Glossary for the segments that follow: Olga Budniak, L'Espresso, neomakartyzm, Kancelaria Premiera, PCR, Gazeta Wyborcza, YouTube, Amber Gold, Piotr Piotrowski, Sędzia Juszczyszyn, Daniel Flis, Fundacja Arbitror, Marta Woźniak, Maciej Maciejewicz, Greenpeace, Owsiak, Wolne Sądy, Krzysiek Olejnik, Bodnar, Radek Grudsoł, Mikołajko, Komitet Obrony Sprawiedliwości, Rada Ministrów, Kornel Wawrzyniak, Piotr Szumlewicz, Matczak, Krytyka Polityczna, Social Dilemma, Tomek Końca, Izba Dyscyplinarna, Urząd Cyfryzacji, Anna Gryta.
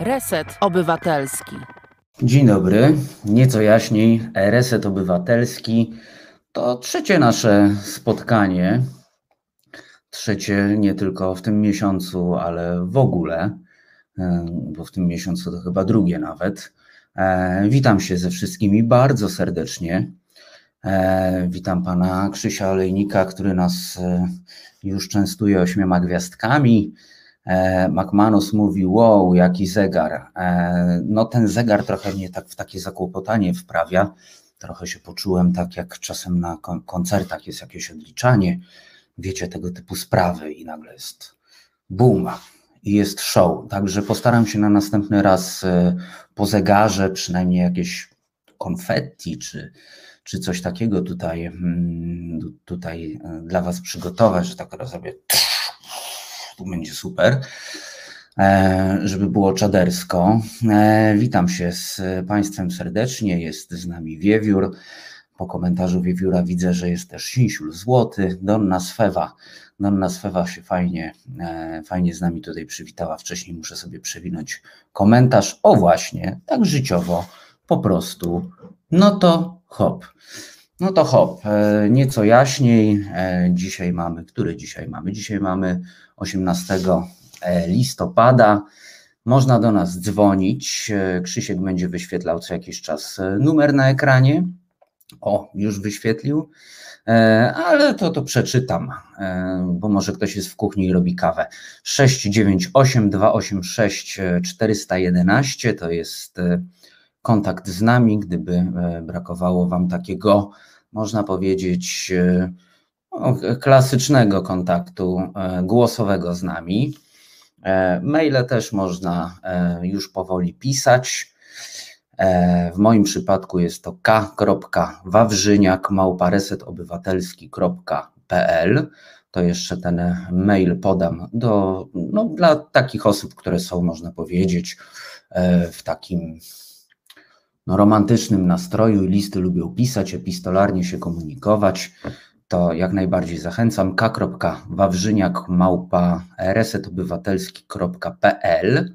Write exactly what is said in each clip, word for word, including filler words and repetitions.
Reset Obywatelski. Dzień dobry, nieco jaśniej. Reset Obywatelski to trzecie nasze spotkanie. Trzecie nie tylko w tym miesiącu, ale w ogóle, bo w tym miesiącu to chyba drugie nawet. Witam się ze wszystkimi bardzo serdecznie. Witam pana Krzysia Olejnika, który nas już częstuje ośmioma gwiazdkami. McManus mówi, wow, jaki zegar. No ten zegar trochę mnie tak w takie zakłopotanie wprawia. Trochę się poczułem tak, jak czasem na koncertach jest jakieś odliczanie. Wiecie, tego typu sprawy i nagle jest boom i jest show. Także postaram się na następny raz po zegarze przynajmniej jakieś konfetti czy, czy coś takiego tutaj, tutaj dla was przygotować, że tak robię. Tu będzie super, żeby było czadersko. Witam się z państwem serdecznie, jest z nami Wiewiór. Po komentarzu Wiewióra widzę, że jest też Sinsiul Złoty, Donna Swewa. Donna Swewa się fajnie, fajnie z nami tutaj przywitała. Wcześniej muszę sobie przewinąć komentarz. O właśnie, tak życiowo, po prostu. No to hop. No to hop, nieco jaśniej. Dzisiaj mamy, który dzisiaj mamy? Dzisiaj mamy osiemnastego listopada. Można do nas dzwonić. Krzysiek będzie wyświetlał co jakiś czas numer na ekranie. O, już wyświetlił, ale to, to przeczytam, bo może ktoś jest w kuchni i robi kawę. sześć dziewięć osiem dwa osiem sześć cztery jeden jeden to jest kontakt z nami, gdyby brakowało wam takiego, można powiedzieć, klasycznego kontaktu głosowego z nami. Maile też można już powoli pisać. W moim przypadku jest to k kropka wawrzyniak małpa reset obywatelski kropka p l. To jeszcze ten mail podam do, no, dla takich osób, które są, można powiedzieć, w takim no, romantycznym nastroju i listy lubią pisać, epistolarnie się komunikować. To jak najbardziej zachęcam. k kropka wawrzyniak małpa reset obywatelski kropka p l.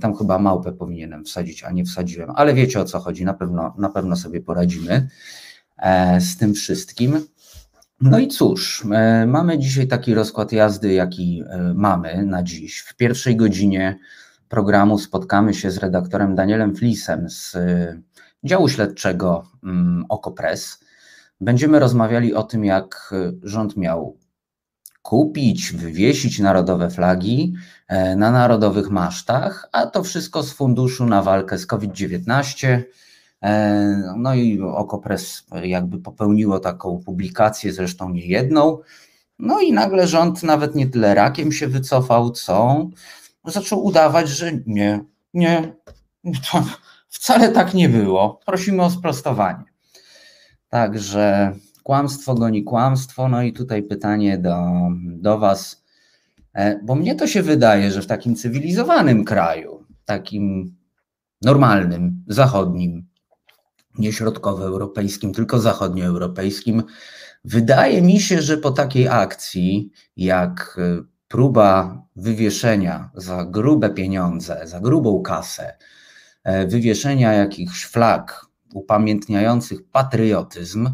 Tam chyba małpę powinienem wsadzić, a nie wsadziłem, ale wiecie o co chodzi, na pewno, na pewno sobie poradzimy z tym wszystkim. No i cóż, mamy dzisiaj taki rozkład jazdy, jaki mamy na dziś. W pierwszej godzinie programu spotkamy się z redaktorem Danielem Flisem z działu śledczego OKO Press. Będziemy rozmawiali o tym, jak rząd miał kupić, wywiesić narodowe flagi na narodowych masztach, a to wszystko z funduszu na walkę z kowid dziewiętnaście. No i OKO Press jakby popełniło taką publikację, zresztą nie jedną. No i nagle rząd nawet nie tyle rakiem się wycofał, co zaczął udawać, że nie, nie, to wcale tak nie było. Prosimy o sprostowanie. Także kłamstwo goni kłamstwo, no i tutaj pytanie do, do was, bo mnie to się wydaje, że w takim cywilizowanym kraju, takim normalnym, zachodnim, nie środkowoeuropejskim, tylko zachodnioeuropejskim, wydaje mi się, że po takiej akcji jak próba wywieszenia za grube pieniądze, za grubą kasę, wywieszenia jakichś flag upamiętniających patriotyzm,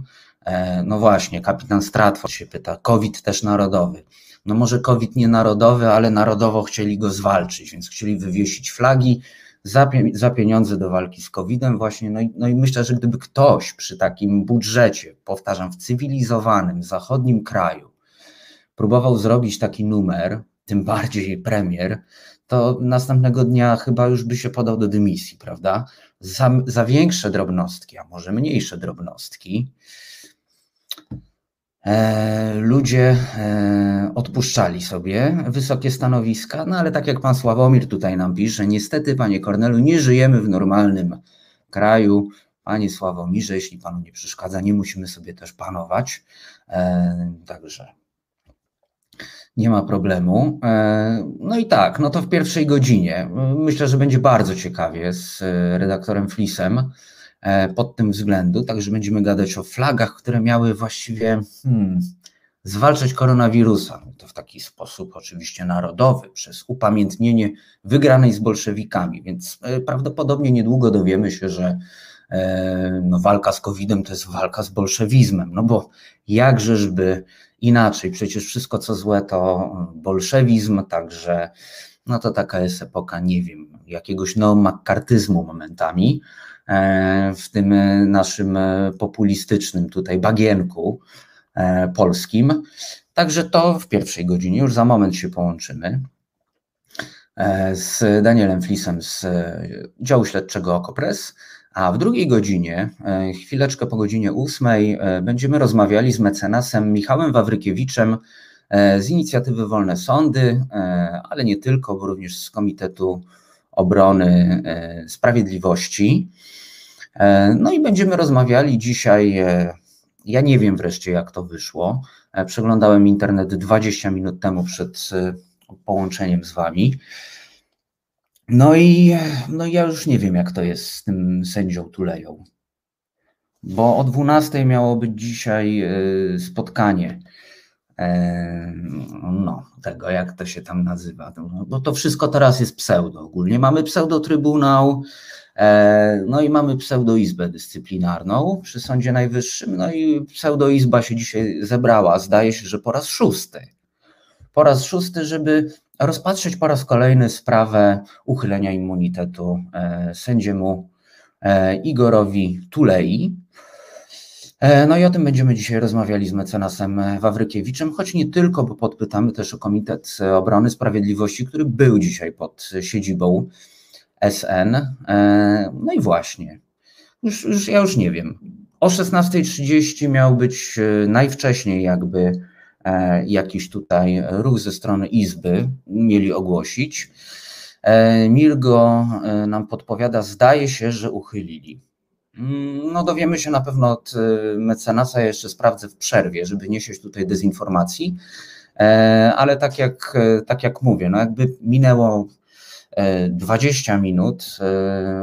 no właśnie, kapitan Stratford się pyta, COVID też narodowy. No może COVID nie narodowy, ale narodowo chcieli go zwalczyć, więc chcieli wywiesić flagi za, za pieniądze do walki z kowidem właśnie. No i, no i myślę, że gdyby ktoś przy takim budżecie, powtarzam, w cywilizowanym, zachodnim kraju próbował zrobić taki numer, tym bardziej premier, to następnego dnia chyba już by się podał do dymisji, prawda? Za, za większe drobnostki, a może mniejsze drobnostki, ludzie odpuszczali sobie wysokie stanowiska, no ale tak jak pan Sławomir tutaj nam pisze, niestety panie Kornelu, nie żyjemy w normalnym kraju. Panie Sławomirze, jeśli panu nie przeszkadza, nie musimy sobie też panować, także nie ma problemu. No i tak, no to w pierwszej godzinie, myślę, że będzie bardzo ciekawie z redaktorem Flisem, pod tym względu, także będziemy gadać o flagach, które miały właściwie hmm, zwalczać koronawirusa. To w taki sposób oczywiście narodowy, przez upamiętnienie wygranej z bolszewikami, więc prawdopodobnie niedługo dowiemy się, że no, walka z kowidem to jest walka z bolszewizmem, no bo jakżeżby inaczej, przecież wszystko co złe to bolszewizm, także no to taka jest epoka, nie wiem, jakiegoś neomakartyzmu momentami w tym naszym populistycznym tutaj bagienku polskim, także to w pierwszej godzinie, już za moment się połączymy z Danielem Flisem z działu śledczego OKO Press, a w drugiej godzinie, chwileczkę po godzinie ósmej, będziemy rozmawiali z mecenasem Michałem Wawrykiewiczem z inicjatywy Wolne Sądy, ale nie tylko, bo również z Komitetu Obrony Sprawiedliwości. No i będziemy rozmawiali dzisiaj, ja nie wiem wreszcie jak to wyszło, przeglądałem internet dwadzieścia minut temu przed połączeniem z wami. No i no ja już nie wiem jak to jest z tym sędzią Tuleją, bo o dwunastej miało być dzisiaj spotkanie, no tego jak to się tam nazywa, bo to wszystko teraz jest pseudo ogólnie, mamy pseudotrybunał, no i mamy pseudoizbę dyscyplinarną przy Sądzie Najwyższym, no i pseudoizba się dzisiaj zebrała, zdaje się, że po raz szósty, po raz szósty, żeby rozpatrzeć po raz kolejny sprawę uchylenia immunitetu sędziemu Igorowi Tulei. No i o tym będziemy dzisiaj rozmawiali z mecenasem Wawrykiewiczem, choć nie tylko, bo podpytamy też o Komitet Obrony Sprawiedliwości, który był dzisiaj pod siedzibą S N. No i właśnie, już, już, ja już nie wiem, o szesnastej trzydzieści miał być najwcześniej jakby jakiś tutaj ruch ze strony Izby, mieli ogłosić. Mirgo nam podpowiada, zdaje się, że uchylili. No dowiemy się na pewno od mecenasa, ja jeszcze sprawdzę w przerwie, żeby nie sieć tutaj dezinformacji, ale tak jak, tak jak mówię, no jakby minęło dwadzieścia minut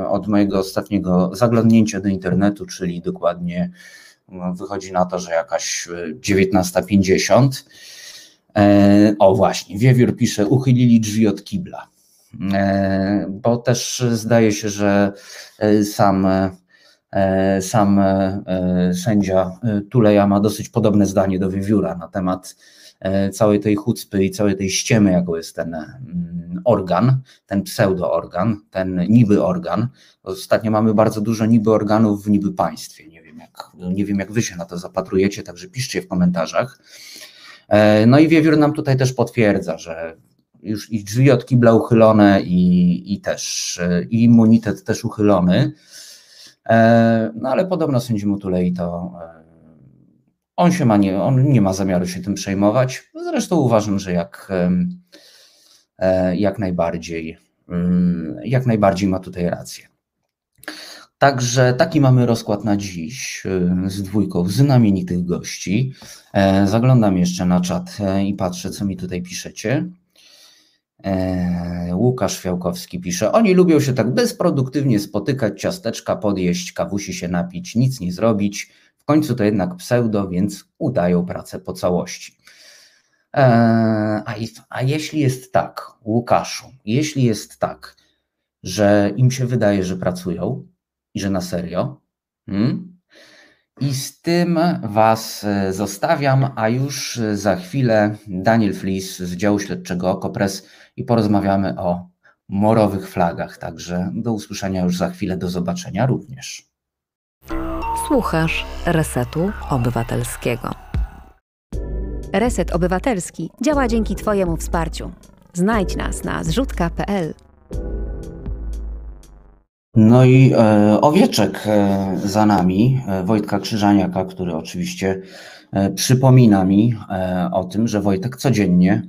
od mojego ostatniego zaglądnięcia do internetu, czyli dokładnie wychodzi na to, że jakaś dziewiętnasta pięćdziesiąt. O właśnie, Wiewiór pisze, uchylili drzwi od kibla, bo też zdaje się, że sam, sam sędzia Tuleja ma dosyć podobne zdanie do Wiewióra na temat całej tej chucpy i całej tej ściemy, jaką jest ten organ, ten pseudoorgan, ten niby organ. Ostatnio mamy bardzo dużo niby organów w niby państwie, nie wiem jak, nie wiem jak wy się na to zapatrujecie, także piszcie w komentarzach. No i Wiewiór nam tutaj też potwierdza, że już i drzwi od kibla uchylone i, i też i immunitet też uchylony, no ale podobno sędziemu Tulei to On, się ma nie, on nie ma zamiaru się tym przejmować. Zresztą uważam, że jak, jak najbardziej jak najbardziej ma tutaj rację. Także taki mamy rozkład na dziś z dwójką znamienitych gości. Zaglądam jeszcze na czat i patrzę, co mi tutaj piszecie. Łukasz Fiałkowski pisze, oni lubią się tak bezproduktywnie spotykać, ciasteczka podjeść, kawusi się napić, nic nie zrobić. W końcu to jednak pseudo, więc udają pracę po całości. Eee, a, a jeśli jest tak, Łukaszu, jeśli jest tak, że im się wydaje, że pracują i że na serio, hmm? I z tym was zostawiam, a już za chwilę Daniel Flis z działu śledczego OKO Press i porozmawiamy o morowych flagach, także do usłyszenia już za chwilę, do zobaczenia również. Słuchasz Resetu Obywatelskiego. Reset Obywatelski działa dzięki Twojemu wsparciu. Znajdź nas na zrzutka kropka p l. No i e, owieczek e, za nami, e, Wojtka Krzyżaniaka, który oczywiście e, przypomina mi e, o tym, że Wojtek codziennie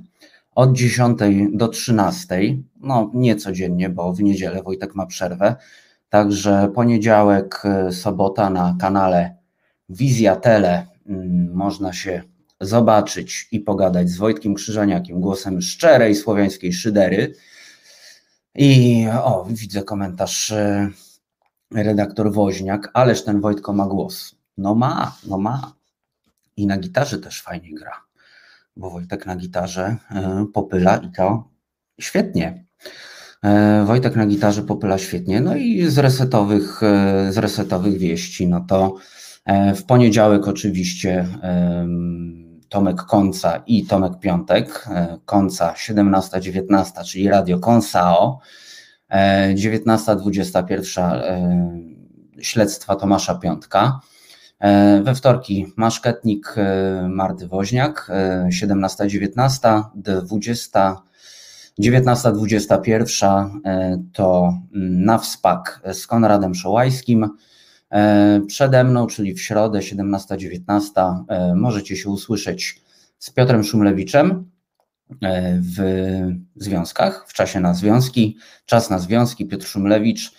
od dziesiątej do trzynastej, no nie codziennie, bo w niedzielę Wojtek ma przerwę, także poniedziałek, sobota na kanale Wizja Tele można się zobaczyć i pogadać z Wojtkiem Krzyżaniakiem, głosem szczerej słowiańskiej szydery. I o, widzę komentarz redaktor Woźniak, ależ ten Wojtko ma głos. No ma, no ma. I na gitarze też fajnie gra. bo Wojtek na gitarze popyla i to świetnie. Wojtek na gitarze popyla świetnie. No i z resetowych, z resetowych wieści, no to w poniedziałek oczywiście Tomek Końca i Tomek Piątek. Końca siedemnasta dziewiętnasta, czyli Radio KONSAO. dziewiętnasta dwadzieścia jeden śledztwa Tomasza Piątka. We wtorki Maszketnik Marty Woźniak, siedemnasta dziewiętnasta, dziewiętnasta dwadzieścia jeden to Na wspak z Konradem Szołajskim. Przede mną, czyli w środę siedemnasta dziewiętnasta, możecie się usłyszeć z Piotrem Szumlewiczem w związkach, w czasie na związki, czas na związki, Piotr Szumlewicz.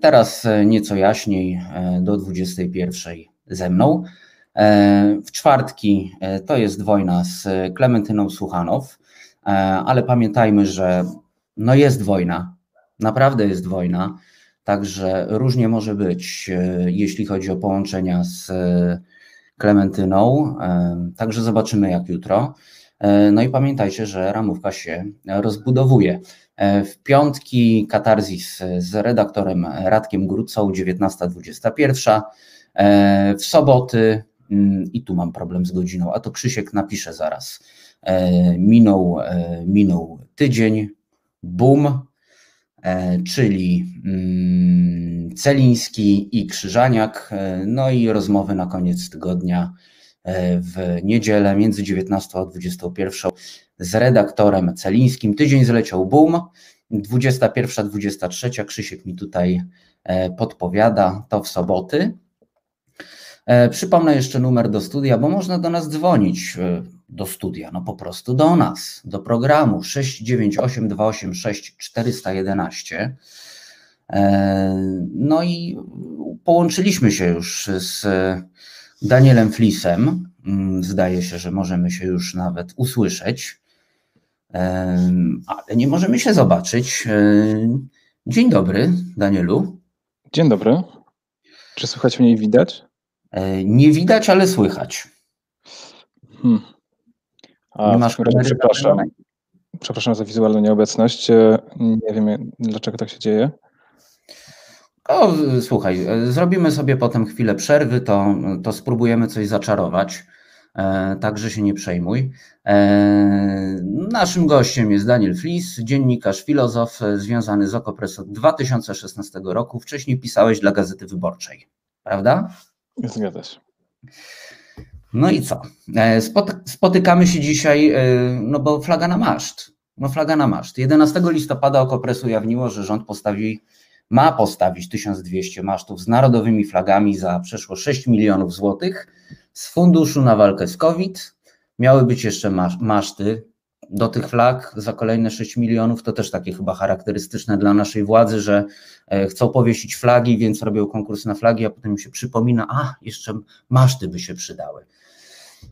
Teraz nieco jaśniej do dwudziestej pierwszej ze mną. W czwartki to jest wojna z Klementyną Suchanow, ale pamiętajmy, że no jest wojna, naprawdę jest wojna, także różnie może być, jeśli chodzi o połączenia z Klementyną, także zobaczymy jak jutro. No i pamiętajcie, że ramówka się rozbudowuje. W piątki katarzis z redaktorem Radkiem Grudsoł, dziewiętnasta dwadzieścia jeden. W soboty, i tu mam problem z godziną, a to Krzysiek napisze zaraz, minął, minął tydzień, boom, czyli Celiński i Krzyżaniak, no i rozmowy na koniec tygodnia w niedzielę między dziewiętnastą a dwudziestą pierwszą z redaktorem Celińskim. Tydzień zleciał boom, dwudziesta pierwsza dwudziesta trzecia, Krzysiek mi tutaj podpowiada, to w soboty. Przypomnę jeszcze numer do studia, bo można do nas dzwonić, do studia, no po prostu do nas, do programu sześć dziewięć osiem dwa osiem sześć cztery jeden jeden. No i połączyliśmy się już z Danielem Flisem, zdaje się, że możemy się już nawet usłyszeć, ale nie możemy się zobaczyć. Dzień dobry, Danielu. Dzień dobry. Czy słychać mnie i widać? Nie widać, ale słychać. Hmm. A nie masz kamery, przepraszam. Przepraszam za wizualną nieobecność. Nie wiem, dlaczego tak się dzieje. O, słuchaj, zrobimy sobie potem chwilę przerwy, to, to spróbujemy coś zaczarować, e, także się nie przejmuj. E, naszym gościem jest Daniel Flis, dziennikarz, filozof, związany z OKO Press od dwa tysiące szesnastego roku. Wcześniej pisałeś dla Gazety Wyborczej, prawda? Zgadza się. No i co? E, spotykamy się dzisiaj, e, no bo flaga na maszt. No flaga na maszt. jedenastego listopada OKO Press ujawniło, że rząd postawi... ma postawić tysiąc dwieście masztów z narodowymi flagami za przeszło sześć milionów złotych z funduszu na walkę z COVID. Miały być jeszcze maszty do tych flag za kolejne sześć milionów. To też takie chyba charakterystyczne dla naszej władzy, że chcą powiesić flagi, więc robią konkurs na flagi, a potem im się przypomina, a jeszcze maszty by się przydały.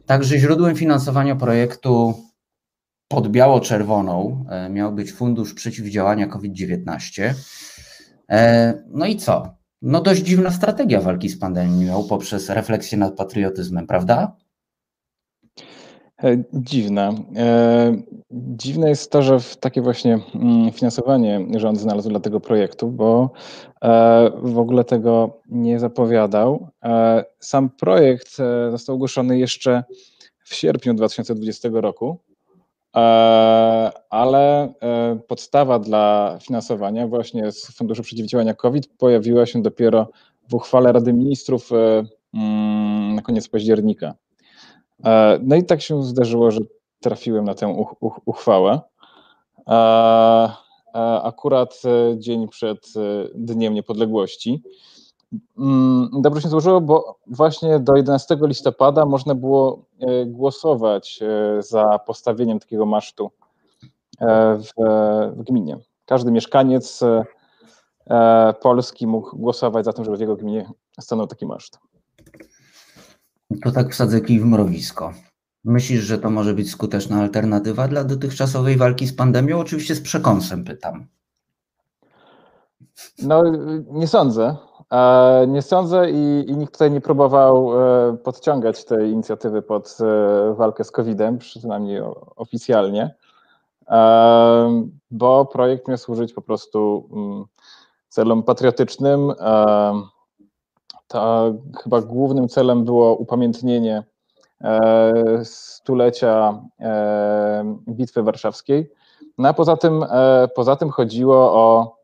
Także źródłem finansowania projektu pod biało-czerwoną miał być Fundusz Przeciwdziałania COVID dziewiętnaście. No i co? No dość dziwna strategia walki z pandemią poprzez refleksję nad patriotyzmem, prawda? Dziwne. Dziwne jest to, że takie właśnie finansowanie rząd znalazł dla tego projektu, bo w ogóle tego nie zapowiadał. Sam projekt został ogłoszony jeszcze w sierpniu dwa tysiące dwudziestego roku. Ale podstawa dla finansowania właśnie z Funduszu Przeciwdziałania COVID pojawiła się dopiero w uchwale Rady Ministrów na koniec października. No i tak się zdarzyło, że trafiłem na tę uchwałę. Akurat dzień przed Dniem Niepodległości. Dobrze się złożyło, bo właśnie do jedenastego listopada można było głosować za postawieniem takiego masztu w, w gminie. Każdy mieszkaniec Polski mógł głosować za tym, żeby w jego gminie stanął taki maszt. To tak wsadzę kij w mrowisko. Myślisz, że to może być skuteczna alternatywa dla dotychczasowej walki z pandemią? Oczywiście z przekąsem pytam. No nie sądzę. Nie sądzę i, i nikt tutaj nie próbował podciągać tej inicjatywy pod walkę z kowidem, przynajmniej oficjalnie, bo projekt miał służyć po prostu celom patriotycznym. To chyba głównym celem było upamiętnienie stulecia Bitwy Warszawskiej. No a poza tym, poza tym chodziło o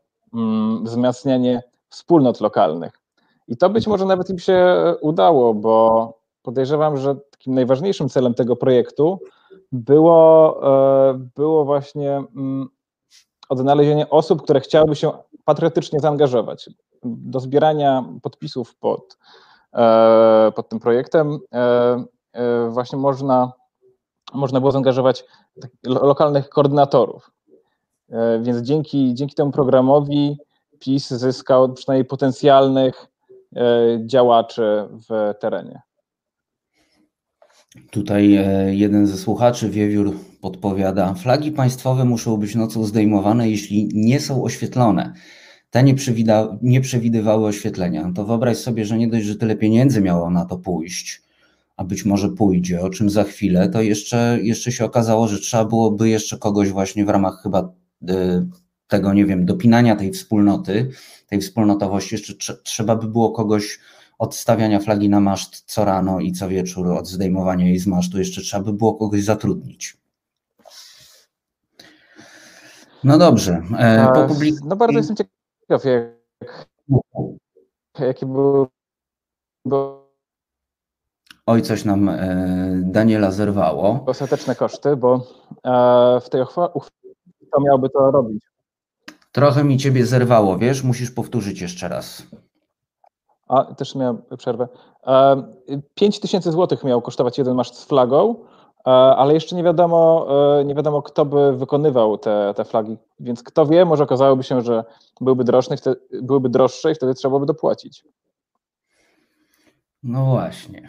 wzmacnianie wspólnot lokalnych. I to być może nawet im się udało, bo podejrzewam, że takim najważniejszym celem tego projektu było, było właśnie odnalezienie osób, które chciałyby się patriotycznie zaangażować do zbierania podpisów pod, pod tym projektem. Właśnie można, można było zaangażować lokalnych koordynatorów. Więc dzięki, dzięki temu programowi PiS zyskał przynajmniej potencjalnych działaczy w terenie. Tutaj jeden ze słuchaczy, Wiewiór, podpowiada: flagi państwowe muszą być nocą zdejmowane, jeśli nie są oświetlone. Te nie, nie przewidywały oświetlenia. No to wyobraź sobie, że nie dość, że tyle pieniędzy miało na to pójść, a być może pójdzie, o czym za chwilę, to jeszcze, jeszcze się okazało, że trzeba byłoby jeszcze kogoś właśnie w ramach chyba yy, tego, nie wiem, dopinania tej wspólnoty, tej wspólnotowości, jeszcze tr- trzeba by było kogoś od stawiania flagi na maszt co rano i co wieczór, od zdejmowania jej z masztu, jeszcze trzeba by było kogoś zatrudnić. No dobrze. E, po public- no bardzo jestem ciekaw, jak, jaki był... Bo... Oj, coś nam e, Daniela zerwało. Ostateczne koszty, bo e, w tej uchwale to miałby to robić. Trochę mi ciebie zerwało, wiesz, musisz powtórzyć jeszcze raz. A, też miałem przerwę. pięć tysięcy złotych miał kosztować jeden maszt z flagą, ale jeszcze nie wiadomo, nie wiadomo kto by wykonywał te, te flagi, więc kto wie, może okazałoby się, że byłby droższy, byłby droższy i wtedy trzeba byłoby dopłacić. No właśnie.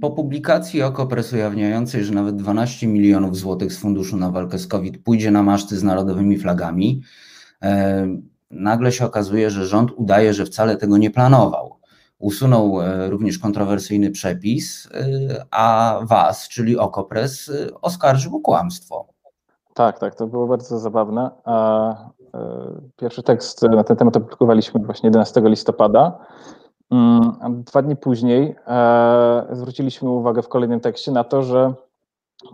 Po publikacji OKO Press ujawniającej, że nawet dwanaście milionów złotych z funduszu na walkę z COVID pójdzie na maszty z narodowymi flagami, nagle się okazuje, że rząd udaje, że wcale tego nie planował. Usunął również kontrowersyjny przepis, a was, czyli OKO Press, oskarżył o kłamstwo. Tak, tak, to było bardzo zabawne. Pierwszy tekst na ten temat opublikowaliśmy właśnie jedenastego listopada. Dwa dni później zwróciliśmy uwagę w kolejnym tekście na to, że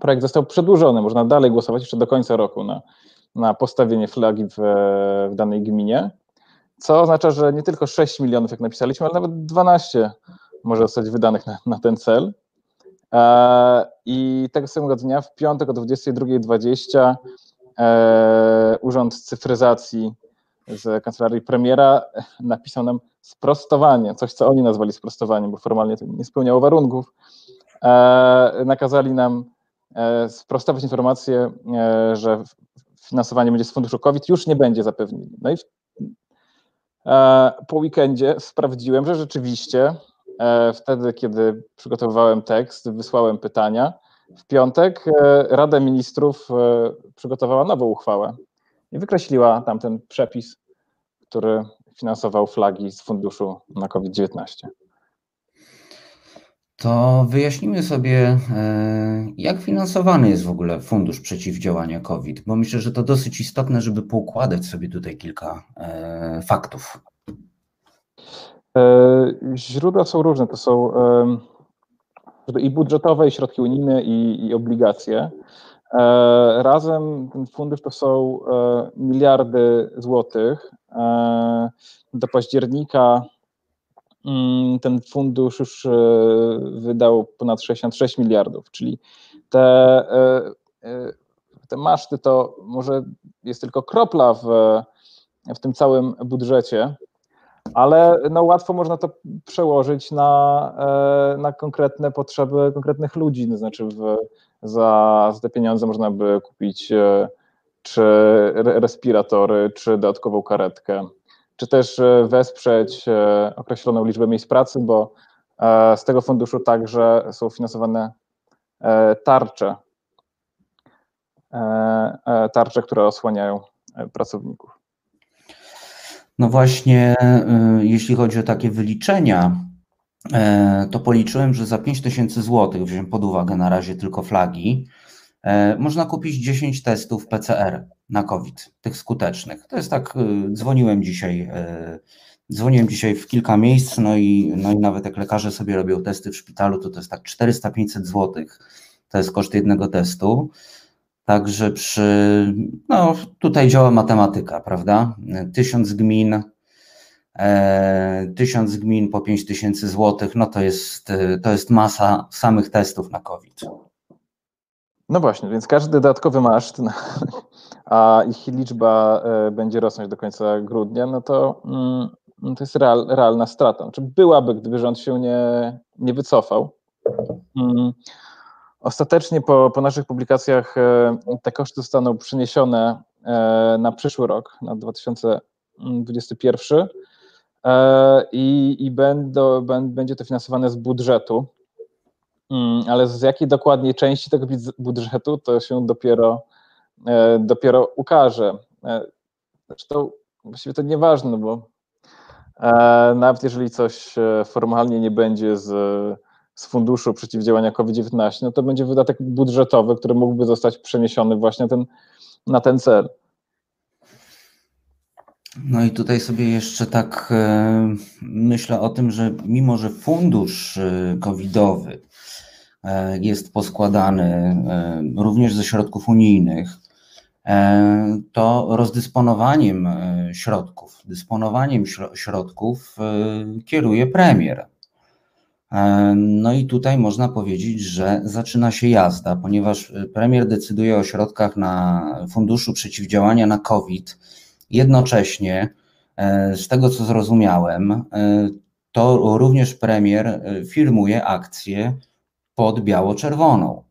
projekt został przedłużony, można dalej głosować jeszcze do końca roku na na postawienie flagi w, w danej gminie, co oznacza, że nie tylko sześć milionów, jak napisaliśmy, ale nawet dwanaście może zostać wydanych na, na ten cel. E, I tego samego dnia, w piątek o dwudziestej drugiej dwadzieścia, e, Urząd Cyfryzacji z Kancelarii Premiera napisał nam sprostowanie, coś co oni nazwali sprostowaniem, bo formalnie to nie spełniało warunków. E, nakazali nam e, sprostować informację, e, że w, finansowanie będzie z funduszu COVID, już nie będzie zapewnione. No i w, e, po weekendzie sprawdziłem, że rzeczywiście e, wtedy, kiedy przygotowywałem tekst, wysłałem pytania, w piątek e, Rada Ministrów e, przygotowała nową uchwałę i wykreśliła tamten przepis, który finansował flagi z funduszu na COVID dziewiętnaście. To wyjaśnijmy sobie, jak finansowany jest w ogóle Fundusz Przeciwdziałania COVID, bo myślę, że to dosyć istotne, żeby poukładać sobie tutaj kilka faktów. Źródła są różne, to są i budżetowe, i środki unijne, i, i obligacje. Razem ten fundusz to są miliardy złotych. Do października ten fundusz już wydał ponad sześćdziesiąt sześć miliardów, czyli te, te maszty to może jest tylko kropla w, w tym całym budżecie, ale no łatwo można to przełożyć na, na konkretne potrzeby konkretnych ludzi, to znaczy w, za, za te pieniądze można by kupić czy respiratory, czy dodatkową karetkę, czy też wesprzeć określoną liczbę miejsc pracy, bo z tego funduszu także są finansowane tarcze, tarcze, które osłaniają pracowników. No właśnie, jeśli chodzi o takie wyliczenia, to policzyłem, że za pięć tysięcy złotych, wziąłem pod uwagę na razie tylko flagi, można kupić dziesięć testów P C R na COVID, tych skutecznych. To jest tak, dzwoniłem dzisiaj, dzwoniłem dzisiaj w kilka miejsc, no i, no i nawet jak lekarze sobie robią testy w szpitalu, to to jest tak czterysta do pięciuset złotych, to jest koszt jednego testu. Także przy, no tutaj działa matematyka, prawda? Tysiąc gmin, e, tysiąc gmin po pięć tysięcy złotych, no to jest, to jest masa samych testów na COVID. No właśnie, więc każdy dodatkowy maszt, no, a ich liczba będzie rosnąć do końca grudnia, no to, no to jest real, realna strata. Znaczy byłaby, gdyby rząd się nie, nie wycofał. Ostatecznie po, po naszych publikacjach te koszty zostaną przeniesione na przyszły rok, na dwa tysiące dwudziesty pierwszy i, i będą, będzie to finansowane z budżetu, ale z jakiej dokładnie części tego budżetu to się dopiero, dopiero ukaże. Zresztą właściwie to nieważne, no bo nawet jeżeli coś formalnie nie będzie z z Funduszu Przeciwdziałania COVID dziewiętnaście, no to będzie wydatek budżetowy, który mógłby zostać przeniesiony właśnie na ten, na ten cel. No i tutaj sobie jeszcze tak myślę o tym, że mimo, że fundusz covidowy jest poskładany również ze środków unijnych, to rozdysponowaniem środków, dysponowaniem środków kieruje premier. No i tutaj można powiedzieć, że zaczyna się jazda, ponieważ premier decyduje o środkach na Funduszu Przeciwdziałania na COVID. Jednocześnie, z tego co zrozumiałem, to również premier firmuje akcję pod biało-czerwoną.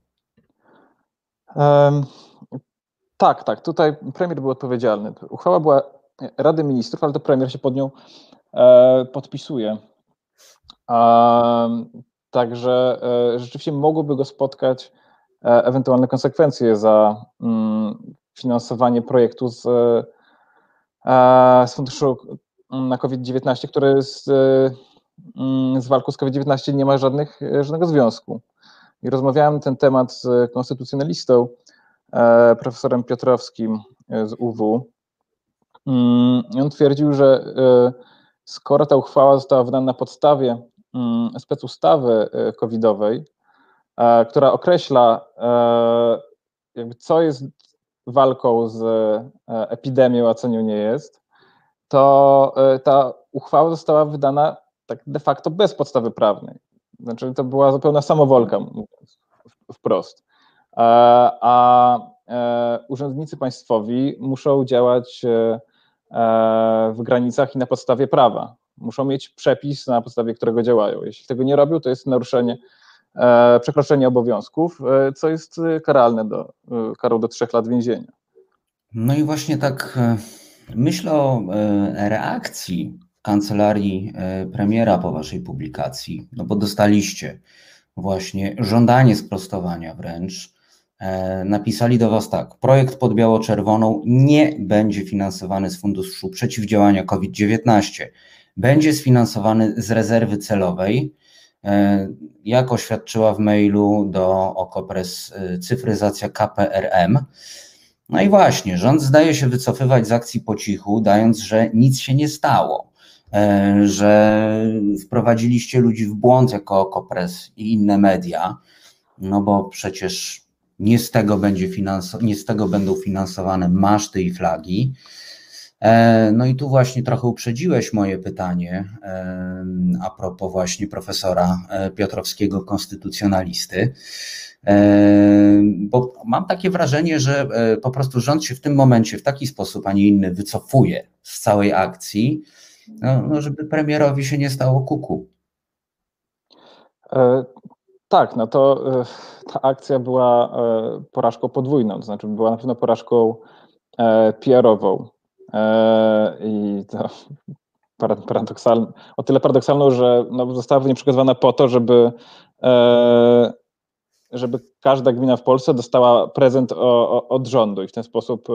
Um, tak, tak, tutaj premier był odpowiedzialny. Uchwała była Rady Ministrów, ale to premier się pod nią e, podpisuje. A, także e, rzeczywiście mogłyby go spotkać e, ewentualne konsekwencje za mm, finansowanie projektu z, e, z funduszu na COVID dziewiętnaście, który z, e, z walką z COVID dziewiętnaście nie ma żadnych, żadnego związku. I rozmawiałem ten temat z konstytucjonalistą, e, profesorem Piotrowskim z U W. E, on twierdził, że e, skoro ta uchwała została wydana na podstawie specustawy covidowej, która określa, jakby co jest walką z epidemią, a co nią nie jest, to ta uchwała została wydana tak de facto bez podstawy prawnej. Znaczy to była zupełna samowolka, mówiąc wprost. A urzędnicy państwowi muszą działać w granicach i na podstawie prawa. Muszą mieć przepis, na podstawie którego działają. Jeśli tego nie robią, to jest naruszenie, przekroczenie obowiązków, co jest karalne do, karą do trzech lat więzienia. No i właśnie tak myślę o reakcji Kancelarii Premiera po waszej publikacji, no bo dostaliście właśnie żądanie sprostowania wręcz. Napisali do was tak: projekt pod biało-czerwoną nie będzie finansowany z Funduszu Przeciwdziałania COVID dziewiętnaście. Będzie sfinansowany z rezerwy celowej, jak oświadczyła w mailu do O K O Press Cyfryzacja K P R M. No i właśnie, rząd zdaje się wycofywać z akcji po cichu, dając, że nic się nie stało, że wprowadziliście ludzi w błąd jako O K O Press i inne media, no bo przecież nie z tego będzie finansow- nie z tego będą finansowane maszty i flagi. E, no i tu właśnie trochę uprzedziłeś moje pytanie e, a propos właśnie profesora Piotrowskiego, konstytucjonalisty, e, bo mam takie wrażenie, że e, po prostu rząd się w tym momencie w taki sposób, a nie inny wycofuje z całej akcji, no, żeby premierowi się nie stało kuku. E- Tak, no to ta akcja była porażką podwójną, to znaczy była na pewno porażką P R-ową i to paradoksalną, o tyle paradoksalną, że no została nieprzygotowana po to, żeby, żeby każda gmina w Polsce dostała prezent od rządu i w ten sposób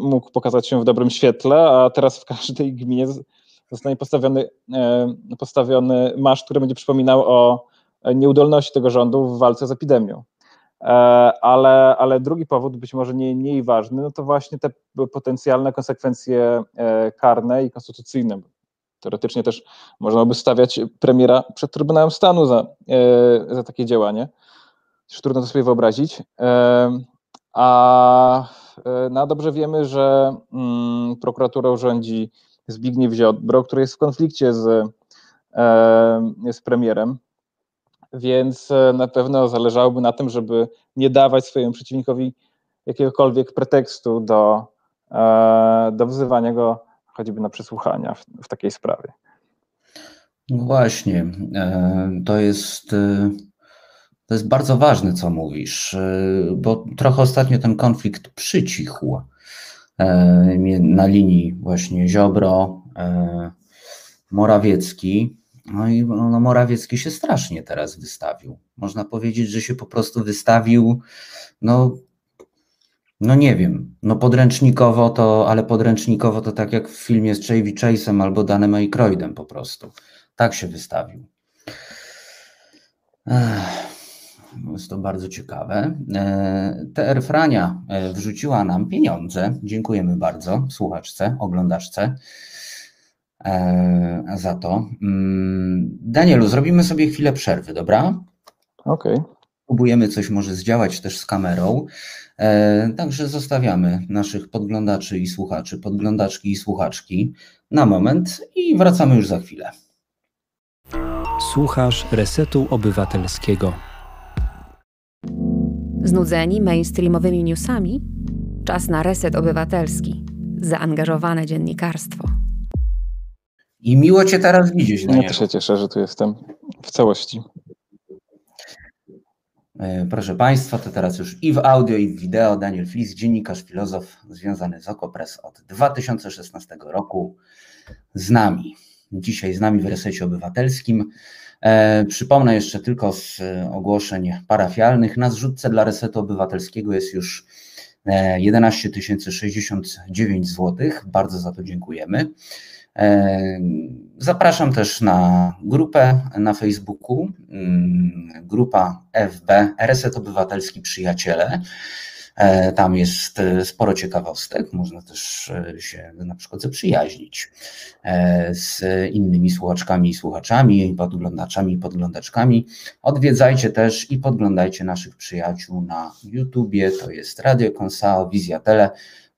mógł pokazać się w dobrym świetle, a teraz w każdej gminie zostanie postawiony, postawiony maszt, który będzie przypominał o nieudolności tego rządu w walce z epidemią. Ale, ale drugi powód, być może nie mniej ważny, no to właśnie te potencjalne konsekwencje karne i konstytucyjne. Teoretycznie też można by stawiać premiera przed Trybunałem Stanu za, za takie działanie. Trudno to sobie wyobrazić. A no, dobrze wiemy, że mm, prokuraturą rządzi Zbigniew Ziobro, który jest w konflikcie z, z premierem, więc na pewno zależałoby na tym, żeby nie dawać swojemu przeciwnikowi jakiegokolwiek pretekstu do, do wzywania go choćby na przesłuchania w, w takiej sprawie. No właśnie, to jest... To jest bardzo ważne, co mówisz, bo trochę ostatnio ten konflikt przycichł na linii właśnie Ziobro, Morawiecki. No i no Morawiecki się strasznie teraz wystawił. Można powiedzieć, że się po prostu wystawił, no, no nie wiem, no podręcznikowo to, ale podręcznikowo to tak jak w filmie z Chevy Chase'em albo Danem Aykroydem po prostu. Tak się wystawił. Ech. Jest to bardzo ciekawe. T R Frania wrzuciła nam pieniądze. Dziękujemy bardzo słuchaczce, oglądaczce za to. Danielu, zrobimy sobie chwilę przerwy, dobra? Okej. Okay. Próbujemy coś może zdziałać też z kamerą. Także zostawiamy naszych podglądaczy i słuchaczy, podglądaczki i słuchaczki na moment i wracamy już za chwilę. Słuchasz Resetu Obywatelskiego. Znudzeni mainstreamowymi newsami? Czas na Reset Obywatelski. Zaangażowane dziennikarstwo. I miło Cię teraz widzieć. Ja też się cieszę, że tu jestem w całości. Proszę Państwa, to teraz już i w audio, i w wideo Daniel Flis, dziennikarz, filozof związany z O K O Press od dwa tysiące szesnastego roku z nami. Dzisiaj z nami w Resecie Obywatelskim. E, przypomnę jeszcze tylko z e, ogłoszeń parafialnych. Na zrzutce dla Resetu Obywatelskiego jest już e, jedenaście tysięcy sześćdziesiąt dziewięć zł. Bardzo za to dziękujemy. E, zapraszam też na grupę na Facebooku, m, grupa F B Reset Obywatelski Przyjaciele. E, tam jest e, sporo ciekawostek. Można też e, się na przykład zaprzyjaźnić e, z innymi słuchaczkami i słuchaczami, podglądaczami i podglądaczkami. Odwiedzajcie też i podglądajcie naszych przyjaciół na YouTubie. To jest Radio KONSAO, Wizja Tele.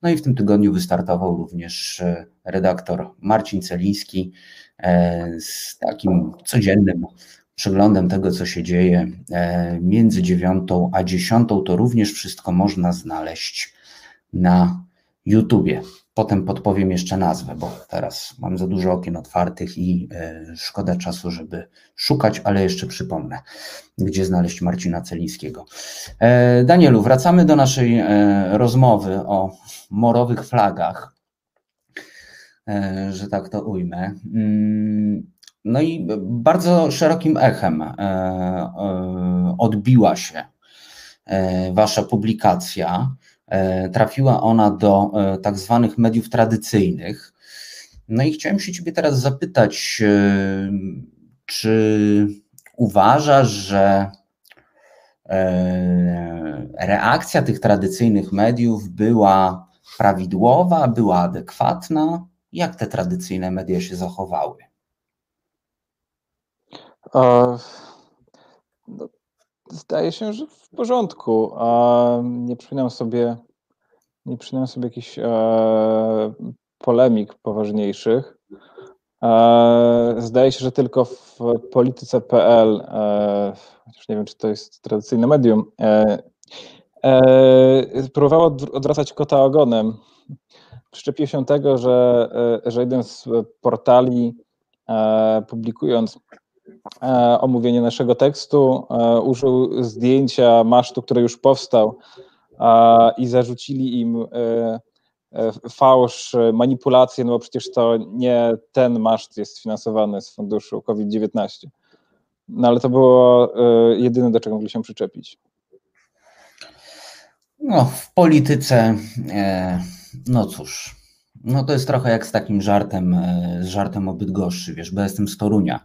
No i w tym tygodniu wystartował również redaktor Marcin Celiński e, z takim codziennym przeglądem tego, co się dzieje między dziewiątą a dziesiątą, to również wszystko można znaleźć na YouTubie. Potem podpowiem jeszcze nazwę, bo teraz mam za dużo okien otwartych i szkoda czasu, żeby szukać, ale jeszcze przypomnę, gdzie znaleźć Marcina Celińskiego. Danielu, wracamy do naszej rozmowy o morowych flagach, że tak to ujmę. No i bardzo szerokim echem odbiła się wasza publikacja. Trafiła ona do tak zwanych mediów tradycyjnych. No i chciałem się ciebie teraz zapytać, czy uważasz, że reakcja tych tradycyjnych mediów była prawidłowa, była adekwatna? Jak te tradycyjne media się zachowały? Zdaje się, że w porządku. Nie przypominam sobie, nie przypominam sobie jakichś polemik poważniejszych. Zdaje się, że tylko w polityce kropka p l, chociaż nie wiem, czy to jest tradycyjne medium, próbowało odwracać kota ogonem. Przyczepił się tego, że, że jeden z portali, publikując omówienie naszego tekstu, użył zdjęcia masztu, który już powstał, i zarzucili im fałsz, manipulację, no bo przecież to nie ten maszt jest finansowany z funduszu COVID dziewiętnaście. No ale to było jedyne, do czego mogli się przyczepić. No, w polityce, no cóż, no to jest trochę jak z takim żartem, z żartem o Bydgoszczy, wiesz, bo ja jestem z Torunia.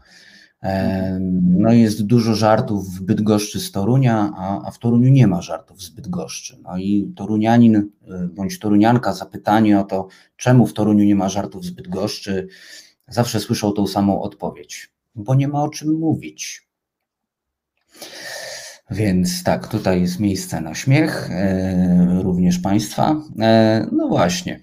No jest dużo żartów w Bydgoszczy z Torunia, a, a w Toruniu nie ma żartów z Bydgoszczy. No i torunianin bądź torunianka zapytani o to, czemu w Toruniu nie ma żartów z Bydgoszczy, zawsze słyszą tą samą odpowiedź. Bo nie ma o czym mówić. Więc tak, tutaj jest miejsce na śmiech, e, również Państwa. E, no właśnie.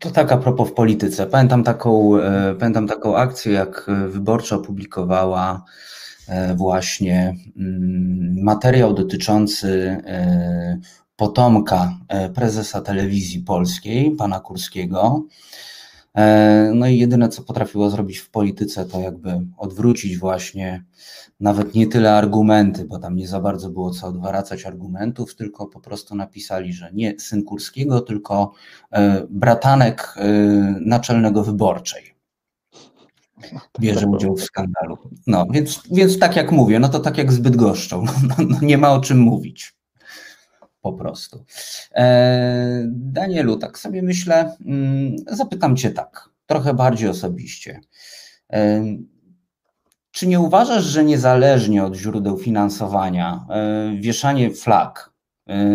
To tak a propos w polityce. Pamiętam taką, e, pamiętam taką akcję, jak Wyborcza opublikowała e, właśnie m, materiał dotyczący e, potomka e, prezesa telewizji polskiej, pana Kurskiego. No i jedyne, co potrafiło zrobić w polityce, to jakby odwrócić właśnie nawet nie tyle argumenty, bo tam nie za bardzo było co odwracać argumentów, tylko po prostu napisali, że nie syn Kurskiego, tylko bratanek naczelnego Wyborczej bierze udział w skandalu. No więc, więc tak jak mówię, no to tak jak z Bydgoszczą, no, no, nie ma o czym mówić. Po prostu. Danielu, tak sobie myślę, zapytam Cię tak, trochę bardziej osobiście. Czy nie uważasz, że niezależnie od źródeł finansowania wieszanie flag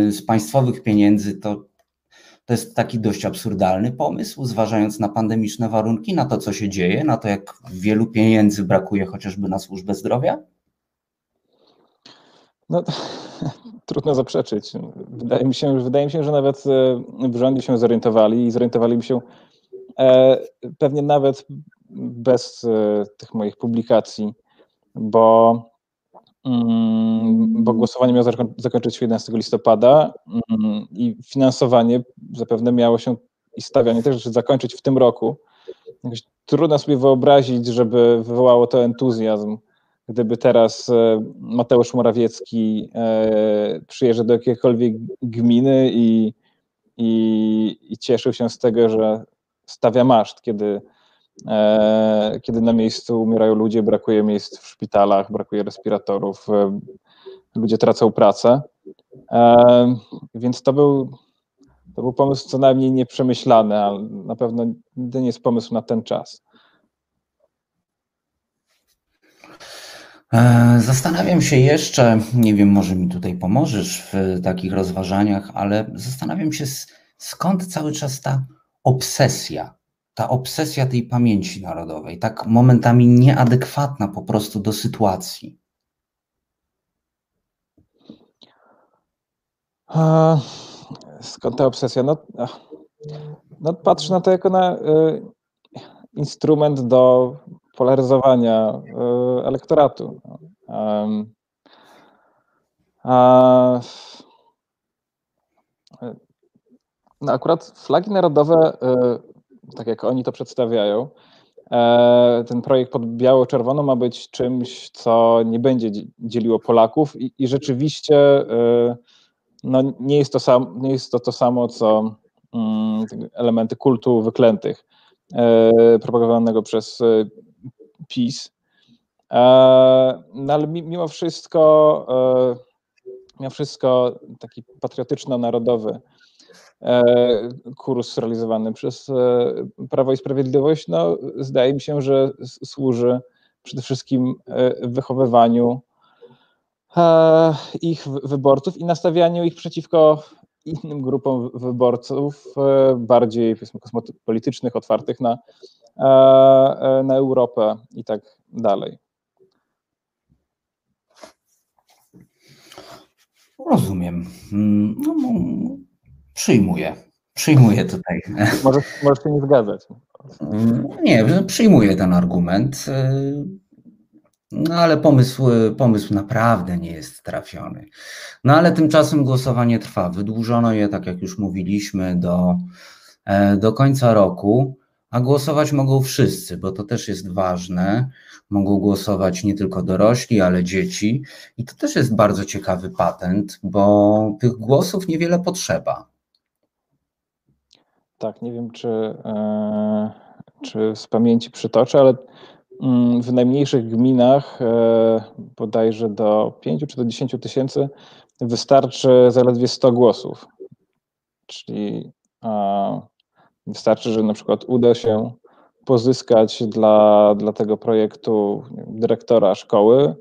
z państwowych pieniędzy to, to jest taki dość absurdalny pomysł, zważając na pandemiczne warunki, na to, co się dzieje, na to, jak wielu pieniędzy brakuje chociażby na służbę zdrowia? No to... Trudno zaprzeczyć. Wydaje mi się, wydaje mi się, że nawet w rządzie się zorientowali i zorientowali się pewnie nawet bez tych moich publikacji, bo, bo głosowanie miało zakończyć się jedenastego listopada i finansowanie zapewne miało się i stawianie też zakończyć w tym roku. Jakoś trudno sobie wyobrazić, żeby wywołało to entuzjazm. Gdyby teraz Mateusz Morawiecki przyjeżdżał do jakiejkolwiek gminy i, i, i cieszył się z tego, że stawia maszt, kiedy, kiedy na miejscu umierają ludzie, brakuje miejsc w szpitalach, brakuje respiratorów, ludzie tracą pracę. Więc to był, to był pomysł co najmniej nieprzemyślany, ale na pewno nie jest pomysł na ten czas. Zastanawiam się jeszcze, nie wiem, może mi tutaj pomożesz w takich rozważaniach, ale zastanawiam się, skąd cały czas ta obsesja, ta obsesja tej pamięci narodowej, tak momentami nieadekwatna po prostu do sytuacji. A, skąd ta obsesja? No, no patrzę na to jako na y, instrument do polaryzowania y, elektoratu. Um, a, no akurat flagi narodowe, y, tak jak oni to przedstawiają, y, ten projekt pod biało-czerwono ma być czymś, co nie będzie dzieliło Polaków i, i rzeczywiście y, no nie jest to sam, nie jest to, to samo, co y, elementy kultu wyklętych y, propagowanego przez y, PiS, no ale mimo wszystko, mimo wszystko taki patriotyczno-narodowy kurs realizowany przez Prawo i Sprawiedliwość, no zdaje mi się, że służy przede wszystkim wychowywaniu ich wyborców i nastawianiu ich przeciwko innym grupom wyborców, bardziej kosmopolitycznych, otwartych na na Europę i tak dalej. Rozumiem. No, przyjmuję. Przyjmuję tutaj. Możesz, możesz się nie zgadzać. Nie, przyjmuję ten argument, no ale pomysł, pomysł naprawdę nie jest trafiony. No ale tymczasem głosowanie trwa. Wydłużono je, tak jak już mówiliśmy, do, do końca roku. A głosować mogą wszyscy, bo to też jest ważne. Mogą głosować nie tylko dorośli, ale dzieci. I to też jest bardzo ciekawy patent, bo tych głosów niewiele potrzeba. Tak, nie wiem, czy, czy z pamięci przytoczę, ale w najmniejszych gminach, bodajże do pięciu czy do dziesięciu tysięcy, wystarczy zaledwie sto głosów. Czyli a, wystarczy, że na przykład uda się pozyskać dla, dla tego projektu dyrektora szkoły,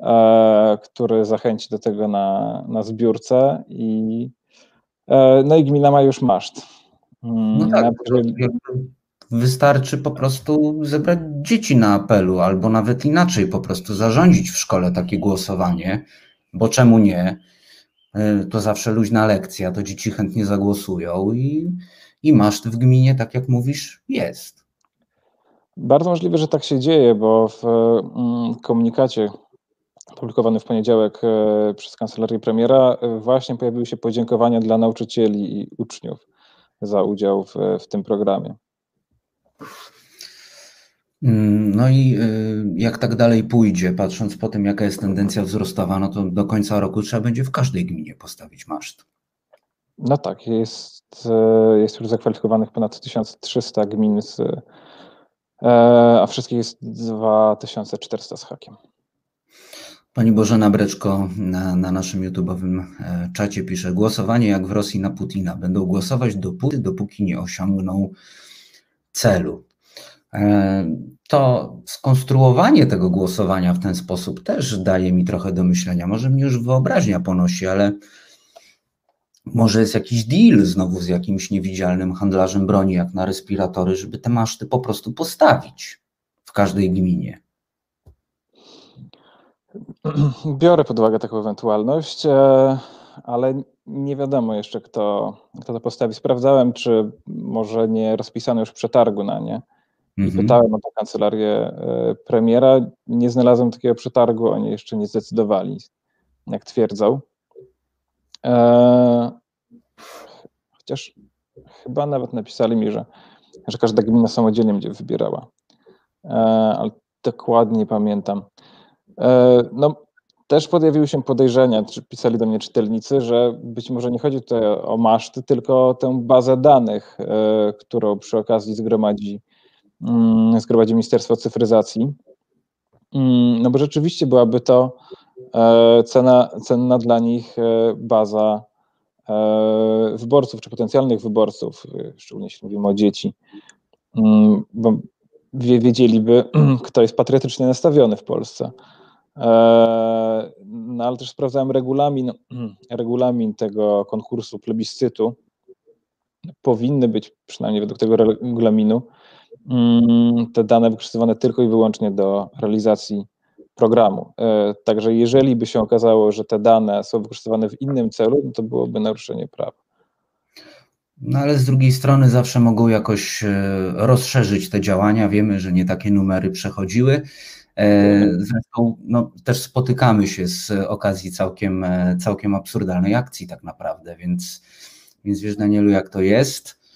e, który zachęci do tego na, na zbiórce i e, no i gmina ma już maszt. No tak, na... Wystarczy po prostu zebrać dzieci na apelu, albo nawet inaczej, po prostu zarządzić w szkole takie głosowanie, bo czemu nie? To zawsze luźna lekcja, to dzieci chętnie zagłosują i, i maszt w gminie, tak jak mówisz, jest. Bardzo możliwe, że tak się dzieje, bo w komunikacie publikowany w poniedziałek przez Kancelarię Premiera właśnie pojawiły się podziękowania dla nauczycieli i uczniów za udział w, w tym programie. No i jak tak dalej pójdzie, patrząc po tym, jaka jest tendencja wzrostowa, no to do końca roku trzeba będzie w każdej gminie postawić maszt. No tak, jest, jest już zakwalifikowanych ponad tysiąc trzysta gmin, z, a wszystkich jest dwa tysiące czterysta z hakiem. Pani Bożena Breczko na, na naszym YouTube'owym czacie pisze: głosowanie jak w Rosji na Putina. Będą głosować dopóty, dopóki nie osiągną celu. To skonstruowanie tego głosowania w ten sposób też daje mi trochę do myślenia. Może mnie już wyobraźnia ponosi, ale może jest jakiś deal znowu z jakimś niewidzialnym handlarzem broni, jak na respiratory, żeby te maszty po prostu postawić w każdej gminie. Biorę pod uwagę taką ewentualność, ale nie wiadomo jeszcze, kto, kto to postawi. Sprawdzałem, czy może nie rozpisano już przetargu na nie. I pytałem o tę kancelarię premiera, nie znalazłem takiego przetargu, oni jeszcze nie zdecydowali, jak twierdzą. Eee, chociaż chyba nawet napisali mi, że, że każda gmina samodzielnie będzie wybierała, eee, ale dokładnie pamiętam. Eee, no, też pojawiły się podejrzenia, czy pisali do mnie czytelnicy, że być może nie chodzi tutaj o maszty, tylko o tę bazę danych, eee, którą przy okazji zgromadzi zgromadzi Ministerstwo Cyfryzacji, no bo rzeczywiście byłaby to cena, cenna dla nich baza wyborców, czy potencjalnych wyborców, szczególnie jeśli mówimy o dzieci, bo wiedzieliby, kto jest patriotycznie nastawiony w Polsce. No ale też sprawdzałem regulamin, regulamin tego konkursu, plebiscytu. Powinny być, przynajmniej według tego regulaminu, te dane wykorzystywane tylko i wyłącznie do realizacji programu. Także jeżeli by się okazało, że te dane są wykorzystywane w innym celu, to byłoby naruszenie prawa. No ale z drugiej strony zawsze mogą jakoś rozszerzyć te działania. Wiemy, że nie takie numery przechodziły. Zresztą no, też spotykamy się z okazji całkiem, całkiem absurdalnej akcji tak naprawdę, więc, więc wiesz, Danielu, jak to jest.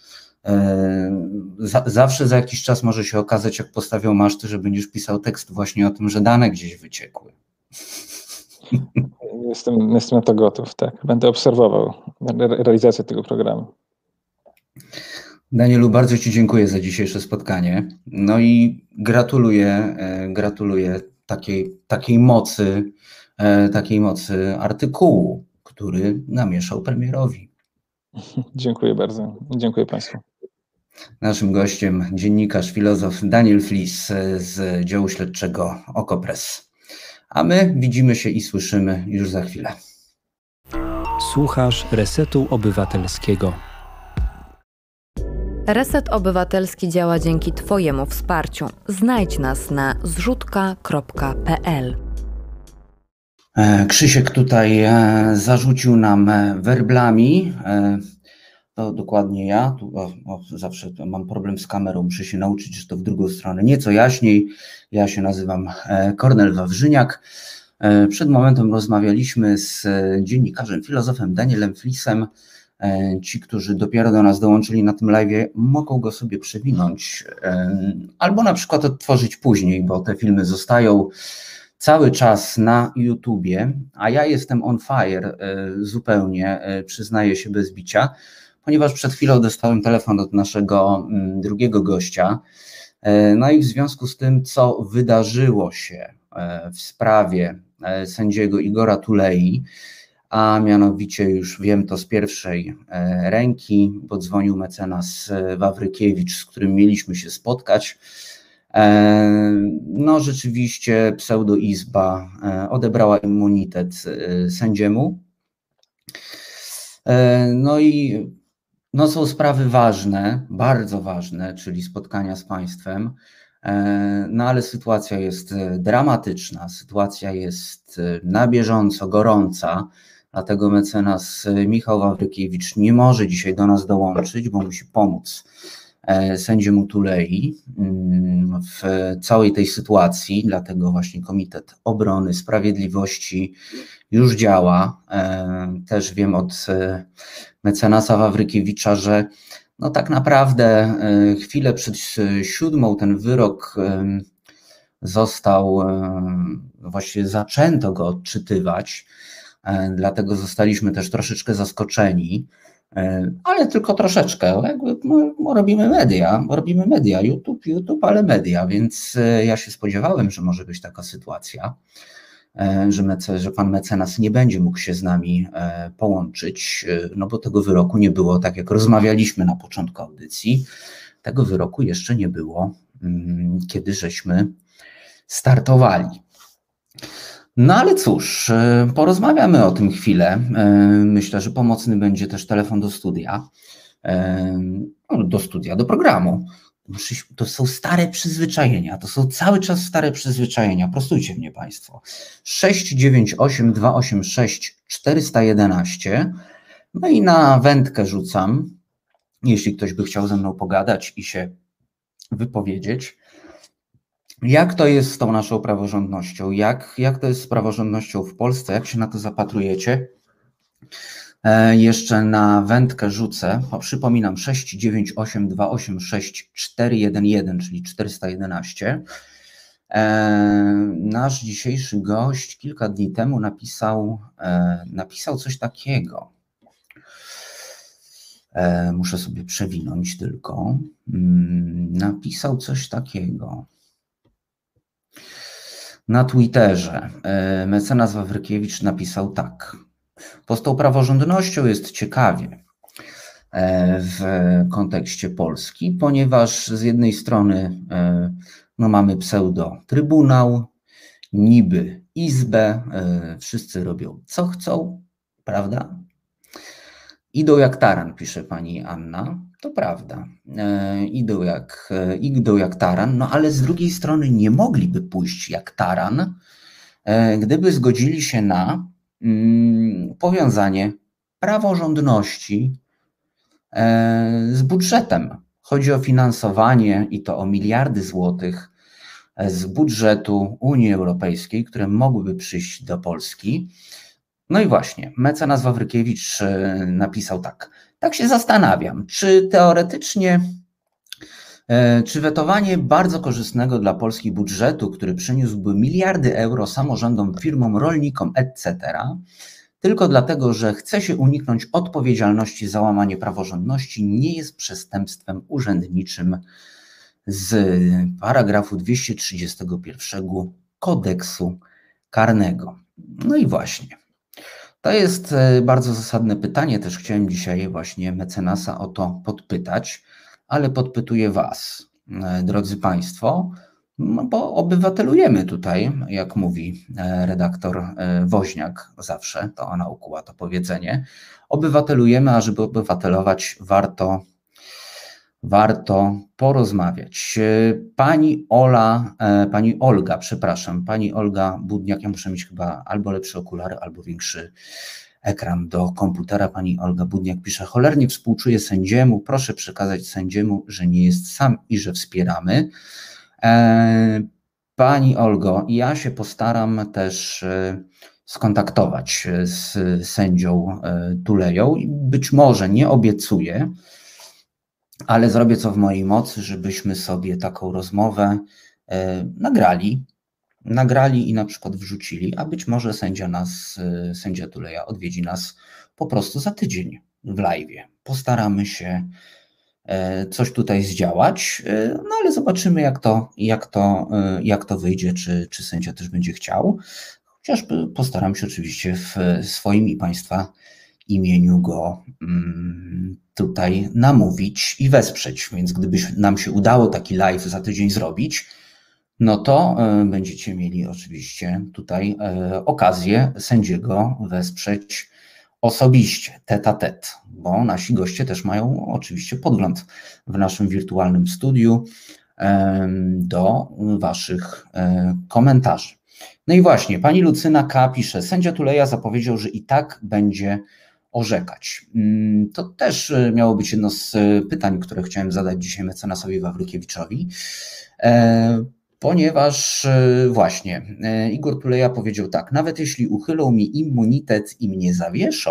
Zawsze za jakiś czas może się okazać, jak postawią maszty, że będziesz pisał tekst właśnie o tym, że dane gdzieś wyciekły. Jestem, jestem na to gotów, tak. Będę obserwował realizację tego programu. Danielu, bardzo Ci dziękuję za dzisiejsze spotkanie. No i gratuluję, gratuluję takiej, takiej mocy, takiej mocy artykułu, który namieszał premierowi. Dziękuję bardzo. Dziękuję Państwu. Naszym gościem dziennikarz, filozof Daniel Flis z działu śledczego OKO Press. A my widzimy się i słyszymy już za chwilę. Słuchasz Resetu Obywatelskiego. Reset Obywatelski działa dzięki Twojemu wsparciu. Znajdź nas na zrzutka kropka p l. Krzysiek tutaj zarzucił nam werblami. To dokładnie ja. Tu, o, o, zawsze mam problem z kamerą, muszę się nauczyć, że to w drugą stronę nieco jaśniej. Ja się nazywam Kornel Wawrzyniak. Przed momentem rozmawialiśmy z dziennikarzem, filozofem Danielem Flisem. Ci, którzy dopiero do nas dołączyli na tym live'ie, mogą go sobie przewinąć albo na przykład odtworzyć później, bo te filmy zostają cały czas na YouTubie, a ja jestem on fire zupełnie, przyznaję się bez bicia, ponieważ przed chwilą dostałem telefon od naszego drugiego gościa, no i w związku z tym, co wydarzyło się w sprawie sędziego Igora Tulei, a mianowicie już wiem to z pierwszej ręki, bo dzwonił mecenas Wawrykiewicz, z którym mieliśmy się spotkać. No rzeczywiście pseudoizba odebrała immunitet sędziemu. No i no są sprawy ważne, bardzo ważne, czyli spotkania z państwem, no ale sytuacja jest dramatyczna, sytuacja jest na bieżąco gorąca, dlatego mecenas Michał Wawrykiewicz nie może dzisiaj do nas dołączyć, bo musi pomóc sędziemu Tulei w całej tej sytuacji, dlatego właśnie Komitet Obrony Sprawiedliwości już działa. Też wiem od mecenasa Wawrykiewicza, że no tak naprawdę chwilę przed siódmą ten wyrok został, właściwie zaczęto go odczytywać, dlatego zostaliśmy też troszeczkę zaskoczeni, ale tylko troszeczkę, jakby no, robimy media, robimy media, YouTube, YouTube, ale media, więc ja się spodziewałem, że może być taka sytuacja, że, mece, że pan mecenas nie będzie mógł się z nami połączyć, no bo tego wyroku nie było, tak jak rozmawialiśmy na początku audycji, tego wyroku jeszcze nie było, kiedy żeśmy startowali. No ale cóż, porozmawiamy o tym chwilę. Myślę, że pomocny będzie też telefon do studia, do studia, do programu. To są stare przyzwyczajenia, to są cały czas stare przyzwyczajenia. Prostujcie mnie państwo. sześć dziewięć osiem, dwa osiem sześć, cztery jeden jeden. No i na wędkę rzucam, jeśli ktoś by chciał ze mną pogadać i się wypowiedzieć. Jak to jest z tą naszą praworządnością? Jak, jak to jest z praworządnością w Polsce? Jak się na to zapatrujecie? E, jeszcze na wędkę rzucę. O, przypominam sześć dziewięć osiem, dwa osiem sześć, cztery jeden jeden, czyli czterysta jedenaście. E, nasz dzisiejszy gość kilka dni temu napisał, e, napisał coś takiego. E, muszę sobie przewinąć tylko. Mm, napisał coś takiego. Na Twitterze mecenas Wawrykiewicz napisał tak. Bo z tą praworządnością jest ciekawie w kontekście Polski, ponieważ z jednej strony no, mamy pseudo-trybunał, niby izbę, wszyscy robią co chcą, prawda? Idą jak taran, pisze pani Anna. To prawda, e, idą, jak, e, idą jak taran, no ale z drugiej strony nie mogliby pójść jak taran, e, gdyby zgodzili się na mm, powiązanie praworządności e, z budżetem. Chodzi o finansowanie i to o miliardy złotych z budżetu Unii Europejskiej, które mogłyby przyjść do Polski. No i właśnie, mecenas Wawrykiewicz napisał tak. Tak się zastanawiam, czy teoretycznie, czy wetowanie bardzo korzystnego dla Polski budżetu, który przyniósłby miliardy euro samorządom, firmom, rolnikom, et cetera, tylko dlatego, że chce się uniknąć odpowiedzialności za łamanie praworządności, nie jest przestępstwem urzędniczym z paragrafu dwieście trzydzieści jeden kodeksu karnego. No i właśnie. To jest bardzo zasadne pytanie, też chciałem dzisiaj właśnie mecenasa o to podpytać, ale podpytuję was, drodzy państwo, no bo obywatelujemy tutaj, jak mówi redaktor Woźniak zawsze, to ona ukuła to powiedzenie, obywatelujemy, a żeby obywatelować warto, warto porozmawiać. Pani Ola, pani Olga, przepraszam, pani Olga Budniak, ja muszę mieć chyba albo lepsze okulary, albo większy ekran do komputera. Pani Olga Budniak pisze, cholernie współczuję sędziemu, proszę przekazać sędziemu, że nie jest sam i że wspieramy. Pani Olgo, ja się postaram też skontaktować z sędzią Tuleją i być może, nie obiecuję, ale zrobię co w mojej mocy, żebyśmy sobie taką rozmowę y, nagrali, nagrali i na przykład wrzucili, a być może sędzia nas, y, sędzia Tuleja odwiedzi nas po prostu za tydzień w live'ie. Postaramy się y, coś tutaj zdziałać, y, no ale zobaczymy jak to, jak to, y, jak to wyjdzie, czy, czy sędzia też będzie chciał. chociaż postaram się oczywiście w swoim i Państwa imieniu go tutaj namówić i wesprzeć. Więc gdyby nam się udało taki live za tydzień zrobić, no to będziecie mieli oczywiście tutaj okazję sędziego wesprzeć osobiście, tête à tête, bo nasi goście też mają oczywiście podgląd w naszym wirtualnym studiu do Waszych komentarzy. No i właśnie, pani Lucyna K. pisze, sędzia Tuleja zapowiedział, że i tak będzie orzekać. To też miało być jedno z pytań, które chciałem zadać dzisiaj mecenasowi Wawrykiewiczowi, ponieważ właśnie Igor Tuleja powiedział tak, nawet jeśli uchylą mi immunitet i mnie zawieszą,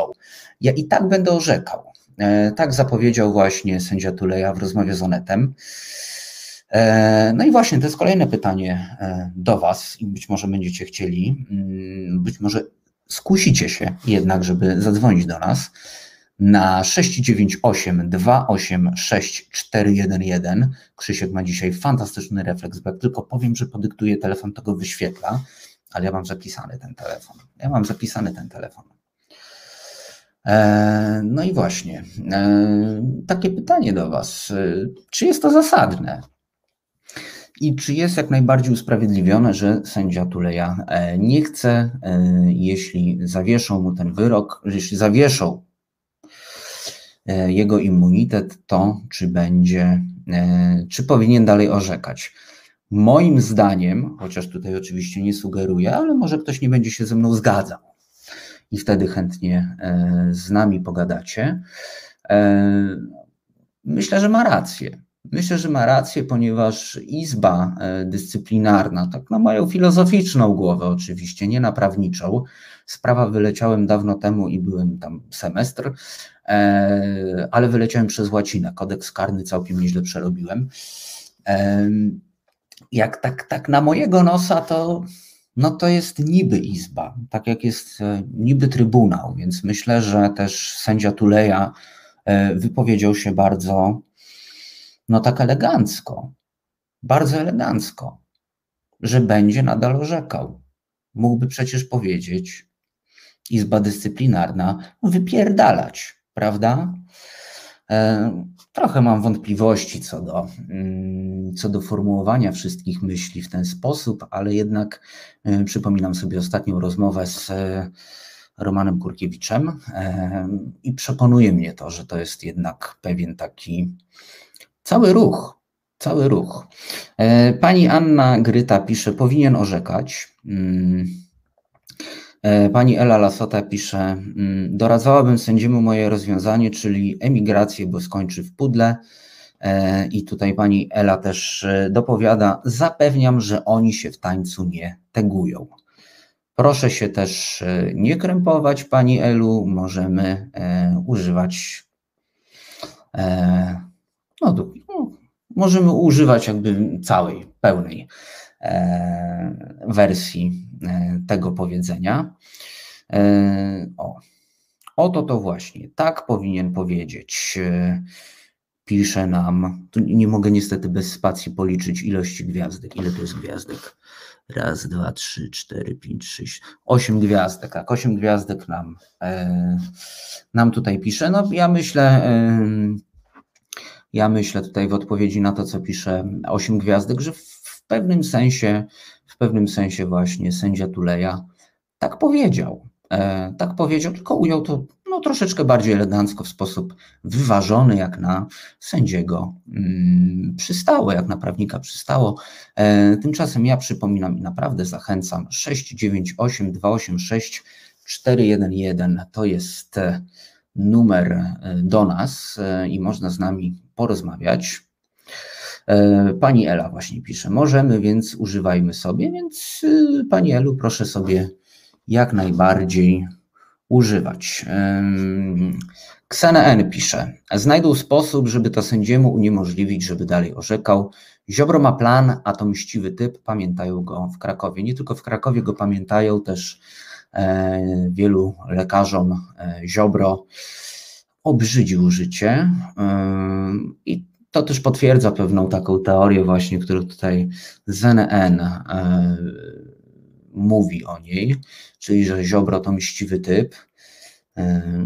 ja i tak będę orzekał. Tak zapowiedział właśnie sędzia Tuleja w rozmowie z Onetem. No i właśnie, to jest kolejne pytanie do Was i być może będziecie chcieli, być może skusicie się jednak, żeby zadzwonić do nas na sześć dziewięć osiem dwa osiem sześć cztery jeden jeden. Krzysiek ma dzisiaj fantastyczny refleks, bo jak tylko powiem, że podyktuję telefon, to go wyświetla, ale ja mam zapisany ten telefon. Ja mam zapisany ten telefon. No i właśnie, takie pytanie do Was. Czy jest to zasadne? I czy jest jak najbardziej usprawiedliwione, że sędzia Tuleja nie chce, jeśli zawieszą mu ten wyrok, jeśli zawieszą jego immunitet, to czy będzie, czy powinien dalej orzekać? Moim zdaniem, chociaż tutaj oczywiście nie sugeruję, ale może ktoś nie będzie się ze mną zgadzał i wtedy chętnie z nami pogadacie. Myślę, że ma rację. Myślę, że ma rację, ponieważ Izba Dyscyplinarna, tak na moją filozoficzną głowę oczywiście, nie na prawniczą, sprawa wyleciałem dawno temu i byłem tam semestr, ale wyleciałem przez łacinę, kodeks karny całkiem nieźle przerobiłem. Jak tak, tak na mojego nosa, to, no to jest niby Izba, tak jak jest niby Trybunał, więc myślę, że też sędzia Tuleja wypowiedział się bardzo... no tak elegancko, bardzo elegancko, że będzie nadal orzekał. Mógłby przecież powiedzieć, Izba Dyscyplinarna, wypierdalać, prawda? E, trochę mam wątpliwości co do, mm, co do formułowania wszystkich myśli w ten sposób, ale jednak e, przypominam sobie ostatnią rozmowę z e, Romanem Kurkiewiczem e, i przekonuje mnie to, że to jest jednak pewien taki Cały ruch, cały ruch. Pani Anna Gryta pisze, powinien orzekać. Pani Ela Lasota pisze, doradzałabym sędziemu moje rozwiązanie, czyli emigrację, bo skończy w pudle. I tutaj pani Ela też dopowiada, zapewniam, że oni się w tańcu nie tegują. Proszę się też nie krępować, pani Elu, możemy używać... No, to, no, możemy używać jakby całej, pełnej e, wersji e, tego powiedzenia. E, o, oto to właśnie, tak powinien powiedzieć, e, pisze nam, tu nie mogę niestety bez spacji policzyć ilości gwiazdek, ile to jest gwiazdek, raz, dwa, trzy, cztery, pięć, sześć, osiem gwiazdek, tak, osiem gwiazdek nam, e, nam tutaj pisze, no ja myślę... E, Ja myślę tutaj w odpowiedzi na to, co pisze osiem gwiazdek, że w pewnym sensie, w pewnym sensie właśnie sędzia Tuleja tak powiedział. E, tak powiedział, tylko ujął to no, troszeczkę bardziej elegancko, w sposób wyważony, jak na sędziego mm, przystało, jak na prawnika przystało. E, tymczasem ja przypominam i naprawdę zachęcam, sześć dziewięć osiem dwa osiem sześć cztery jeden jeden to jest numer do nas i można z nami porozmawiać. Pani Ela właśnie pisze, możemy, więc używajmy sobie, więc Pani Elu, proszę sobie jak najbardziej używać. Ksena N. pisze, znajdą sposób, żeby to sędziemu uniemożliwić, żeby dalej orzekał. Ziobro ma plan, a to mściwy typ, pamiętają go w Krakowie. Nie tylko w Krakowie go pamiętają, też wielu lekarzom Ziobro obrzydził życie i to też potwierdza pewną taką teorię właśnie, którą tutaj Z N N mówi o niej, czyli że Ziobro to mściwy typ,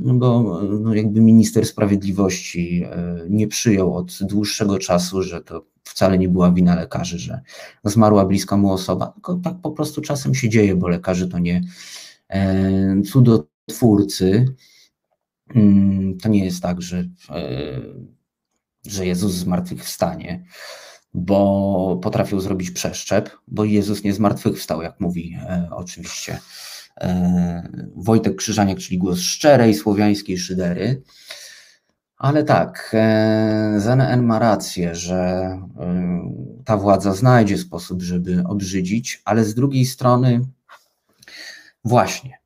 no bo no jakby minister sprawiedliwości nie przyjął od dłuższego czasu, że to wcale nie była wina lekarzy, że zmarła bliska mu osoba, tylko tak po prostu czasem się dzieje, bo lekarze to nie cudotwórcy. To nie jest tak, że, że Jezus zmartwychwstanie, bo potrafił zrobić przeszczep, bo Jezus nie zmartwychwstał, jak mówi e, oczywiście e, Wojtek Krzyżaniak, czyli głos szczerej słowiańskiej szydery. Ale tak, e, Z N N ma rację, że e, ta władza znajdzie sposób, żeby obrzydzić, ale z drugiej strony właśnie,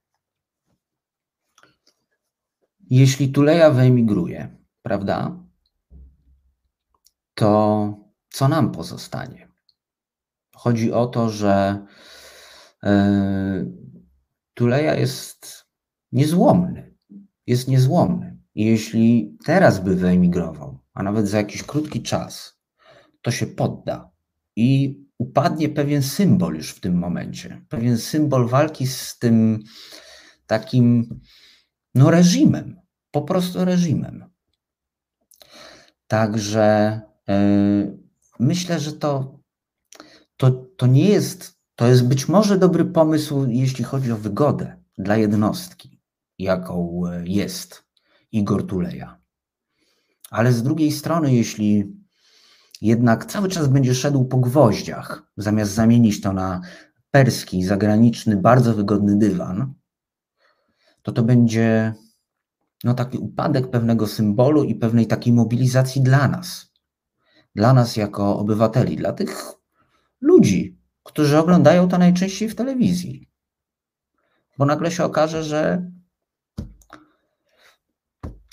jeśli Tuleja wyemigruje, prawda, to co nam pozostanie? Chodzi o to, że yy, Tuleja jest niezłomny, jest niezłomny. I jeśli teraz by wyemigrował, a nawet za jakiś krótki czas, to się podda i upadnie pewien symbol już w tym momencie, pewien symbol walki z tym takim no reżimem, po prostu reżimem. Także yy, myślę, że to, to, to nie jest, to jest być może dobry pomysł, jeśli chodzi o wygodę dla jednostki, jaką jest Igor Tuleja. Ale z drugiej strony, jeśli jednak cały czas będzie szedł po gwoździach, zamiast zamienić to na perski, zagraniczny, bardzo wygodny dywan, to to będzie no, taki upadek pewnego symbolu i pewnej takiej mobilizacji dla nas. Dla nas jako obywateli, dla tych ludzi, którzy oglądają to najczęściej w telewizji. Bo nagle się okaże, że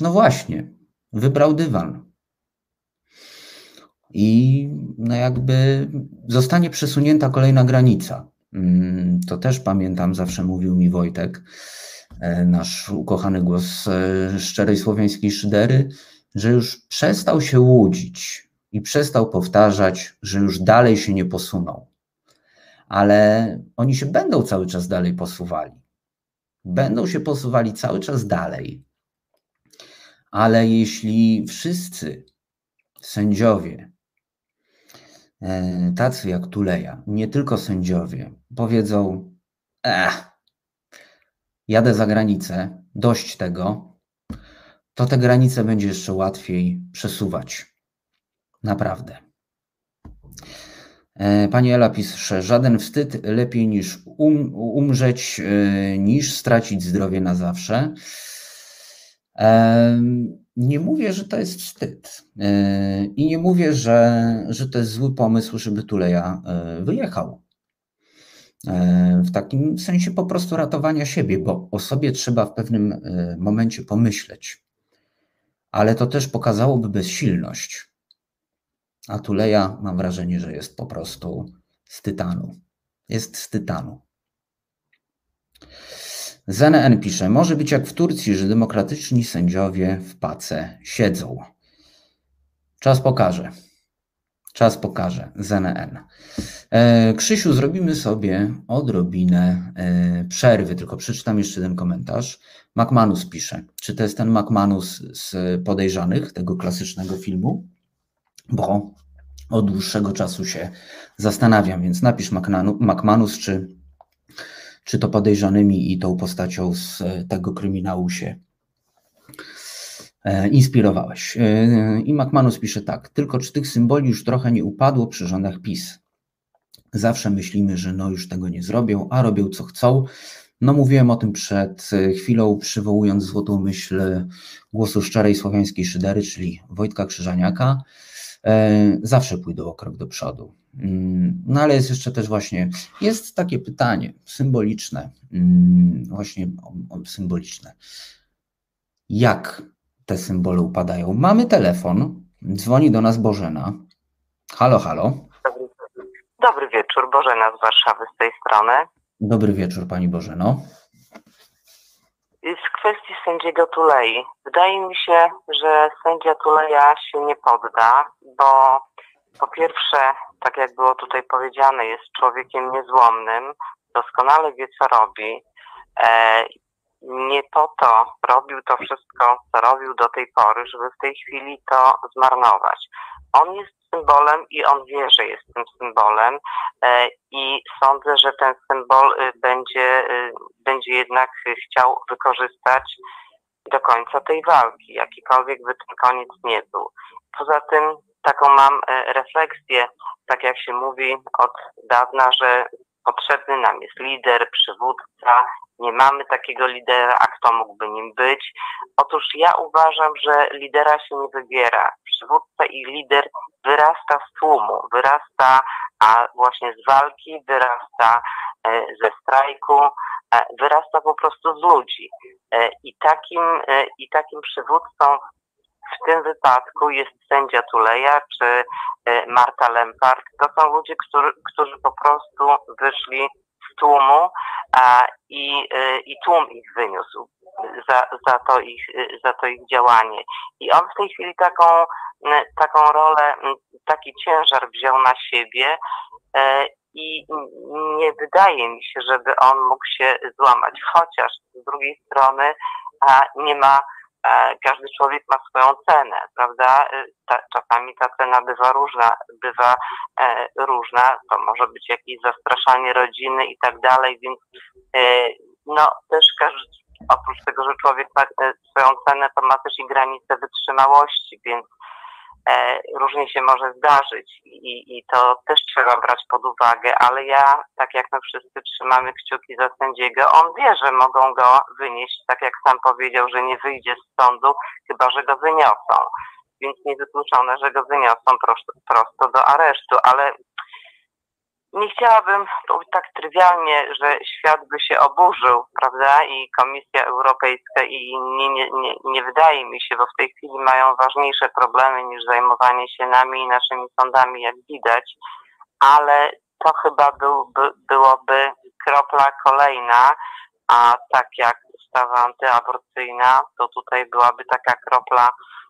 no właśnie, wybrał dywan. I no jakby zostanie przesunięta kolejna granica. To też pamiętam, zawsze mówił mi Wojtek, nasz ukochany głos szczerej słowiańskiej szydery, że już przestał się łudzić i przestał powtarzać, że już dalej się nie posuną. Ale oni się będą cały czas dalej posuwali. Będą się posuwali cały czas dalej. Ale jeśli wszyscy sędziowie, tacy jak Tuleja, nie tylko sędziowie, powiedzą: ech, jadę za granicę, dość tego, to te granice będzie jeszcze łatwiej przesuwać. Naprawdę. Pani Ela pisze, żaden wstyd, lepiej niż um, umrzeć, yy, niż stracić zdrowie na zawsze. Yy, nie mówię, że to jest wstyd. Yy, I nie mówię, że, że to jest zły pomysł, żeby Tuleja yy, wyjechał. Yy, w takim sensie po prostu ratowania siebie, bo o sobie trzeba w pewnym yy, momencie pomyśleć. Ale to też pokazałoby bezsilność. A Tuleja, mam wrażenie, że jest po prostu z tytanu. Jest z tytanu. Z N N pisze, może być jak w Turcji, że demokratyczni sędziowie w pace siedzą. Czas pokaże. Czas pokaże. Z N N. E, Krzysiu, zrobimy sobie odrobinę e, przerwy, tylko przeczytam jeszcze ten komentarz. McManus pisze, czy to jest ten McManus z Podejrzanych, tego klasycznego filmu? Bo od dłuższego czasu się zastanawiam, więc napisz McManus, czy, czy to Podejrzanymi i tą postacią z tego kryminału się inspirowałeś. I McManus pisze tak, tylko czy tych symboli już trochę nie upadło przy rządach PiS? Zawsze myślimy, że no już tego nie zrobią, a robią co chcą. No mówiłem o tym przed chwilą, przywołując złotą myśl głosu szczerej słowiańskiej szydery, czyli Wojtka Krzyżaniaka. Zawsze pójdą o krok do przodu. No ale jest jeszcze też właśnie, jest takie pytanie symboliczne, właśnie symboliczne. Jak te symbole upadają? Mamy telefon, dzwoni do nas Bożena. Halo, halo. Dobry, dobry wieczór, Bożena z Warszawy z tej strony. Dobry wieczór, pani Bożeno. W kwestii sędziego Tulei. Wydaje mi się, że sędzia Tuleja się nie podda, bo po pierwsze, tak jak było tutaj powiedziane, jest człowiekiem niezłomnym, doskonale wie, co robi. E, nie po to robił to wszystko, co robił do tej pory, żeby w tej chwili to zmarnować. On jest symbolem i on wie, że jest tym symbolem e, i sądzę, że ten symbol będzie, będzie jednak chciał wykorzystać do końca tej walki, jakikolwiek by ten koniec nie był. Poza tym taką mam refleksję, tak jak się mówi od dawna, że potrzebny nam jest lider, przywódca, nie mamy takiego lidera, a kto mógłby nim być? Otóż ja uważam, że lidera się nie wybiera. Przywódca i lider wyrasta z tłumu, wyrasta a właśnie z walki, wyrasta ze strajku, wyrasta po prostu z ludzi. I takim, i takim przywódcą w tym wypadku jest sędzia Tuleja czy Marta Lempart. To są ludzie, którzy, którzy po prostu wyszli z tłumu a, i, i tłum ich wyniósł za, za, to ich, za to ich działanie. I on w tej chwili taką, taką rolę, taki ciężar wziął na siebie i nie wydaje mi się, żeby on mógł się złamać. Chociaż z drugiej strony a, nie ma każdy człowiek ma swoją cenę, prawda? Ta, czasami ta cena bywa różna, bywa e, różna, to może być jakieś zastraszanie rodziny i tak dalej, więc e, no też każdy, oprócz tego, że człowiek ma e, swoją cenę, to ma też i granice wytrzymałości, więc e, różnie się może zdarzyć i, i to też trzeba brać pod uwagę, ale ja, tak jak my wszyscy trzymamy kciuki za sędziego, on wie, że mogą go wynieść, tak jak sam powiedział, że nie wyjdzie z sądu, chyba że go wyniosą, więc niewykluczone, że go wyniosą prosto, prosto do aresztu, ale nie chciałabym mówić tak trywialnie, że świat by się oburzył, prawda, i Komisja Europejska i inni, nie, nie, nie wydaje mi się, bo w tej chwili mają ważniejsze problemy niż zajmowanie się nami i naszymi sądami, jak widać, ale to chyba byłby, byłoby kropla kolejna, a tak jak ustawa antyaborcyjna, to tutaj byłaby taka kropla,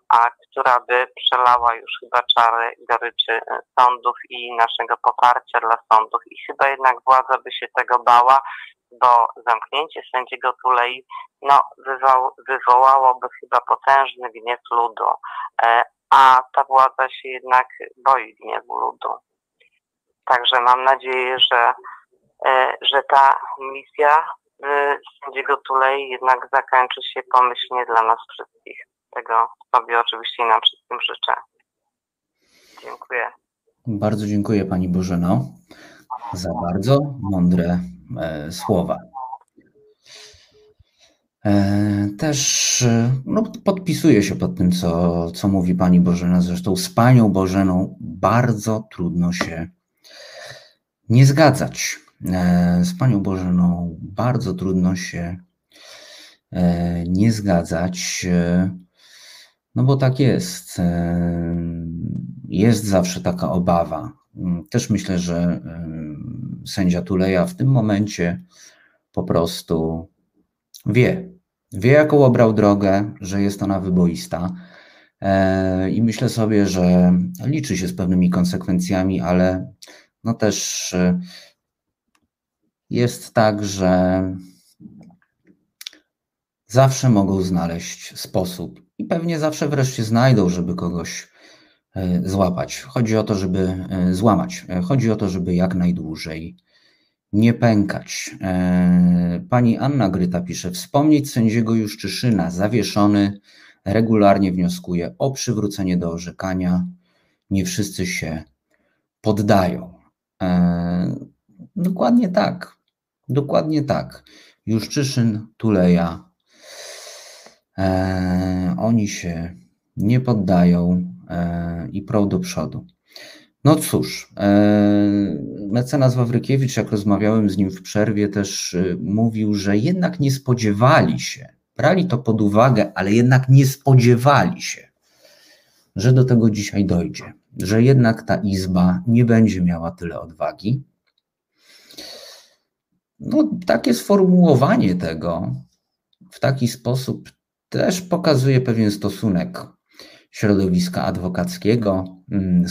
a która by przelała już chyba czary goryczy sądów i naszego poparcia dla sądów. I chyba jednak władza by się tego bała, bo zamknięcie sędziego Tulei no, wywoł, wywołałoby chyba potężny gniew ludu, a ta władza się jednak boi gniewu ludu. Także mam nadzieję, że, że ta misja sędziego Tulei jednak zakończy się pomyślnie dla nas wszystkich. Tego sobie oczywiście i nam wszystkim życzę. Dziękuję. Bardzo dziękuję Pani Bożeno za bardzo mądre e, słowa. E, też no, podpisuję się pod tym, co, co mówi Pani Bożena. Zresztą z Panią Bożeną bardzo trudno się nie zgadzać. E, z Panią Bożeną bardzo trudno się e, nie zgadzać. E, No bo tak jest, jest zawsze taka obawa. Też myślę, że sędzia Tuleja w tym momencie po prostu wie, wie jaką obrał drogę, że jest ona wyboista i myślę sobie, że liczy się z pewnymi konsekwencjami, ale no też jest tak, że zawsze mogą znaleźć sposób i pewnie zawsze wreszcie znajdą, żeby kogoś złapać. Chodzi o to, żeby złamać. Chodzi o to, żeby jak najdłużej nie pękać. Pani Anna Gryta pisze, wspomnieć sędziego Juszczyszyna, zawieszony, regularnie wnioskuje o przywrócenie do orzekania. Nie wszyscy się poddają. Dokładnie tak. Dokładnie tak. Juszczyszyn, Tuleja, E, oni się nie poddają e, i prą do przodu. No cóż, e, mecenas Wawrykiewicz, jak rozmawiałem z nim w przerwie, też e, mówił, że jednak nie spodziewali się, brali to pod uwagę, ale jednak nie spodziewali się, że do tego dzisiaj dojdzie, że jednak ta Izba nie będzie miała tyle odwagi. No, takie sformułowanie tego w taki sposób też pokazuje pewien stosunek środowiska adwokackiego,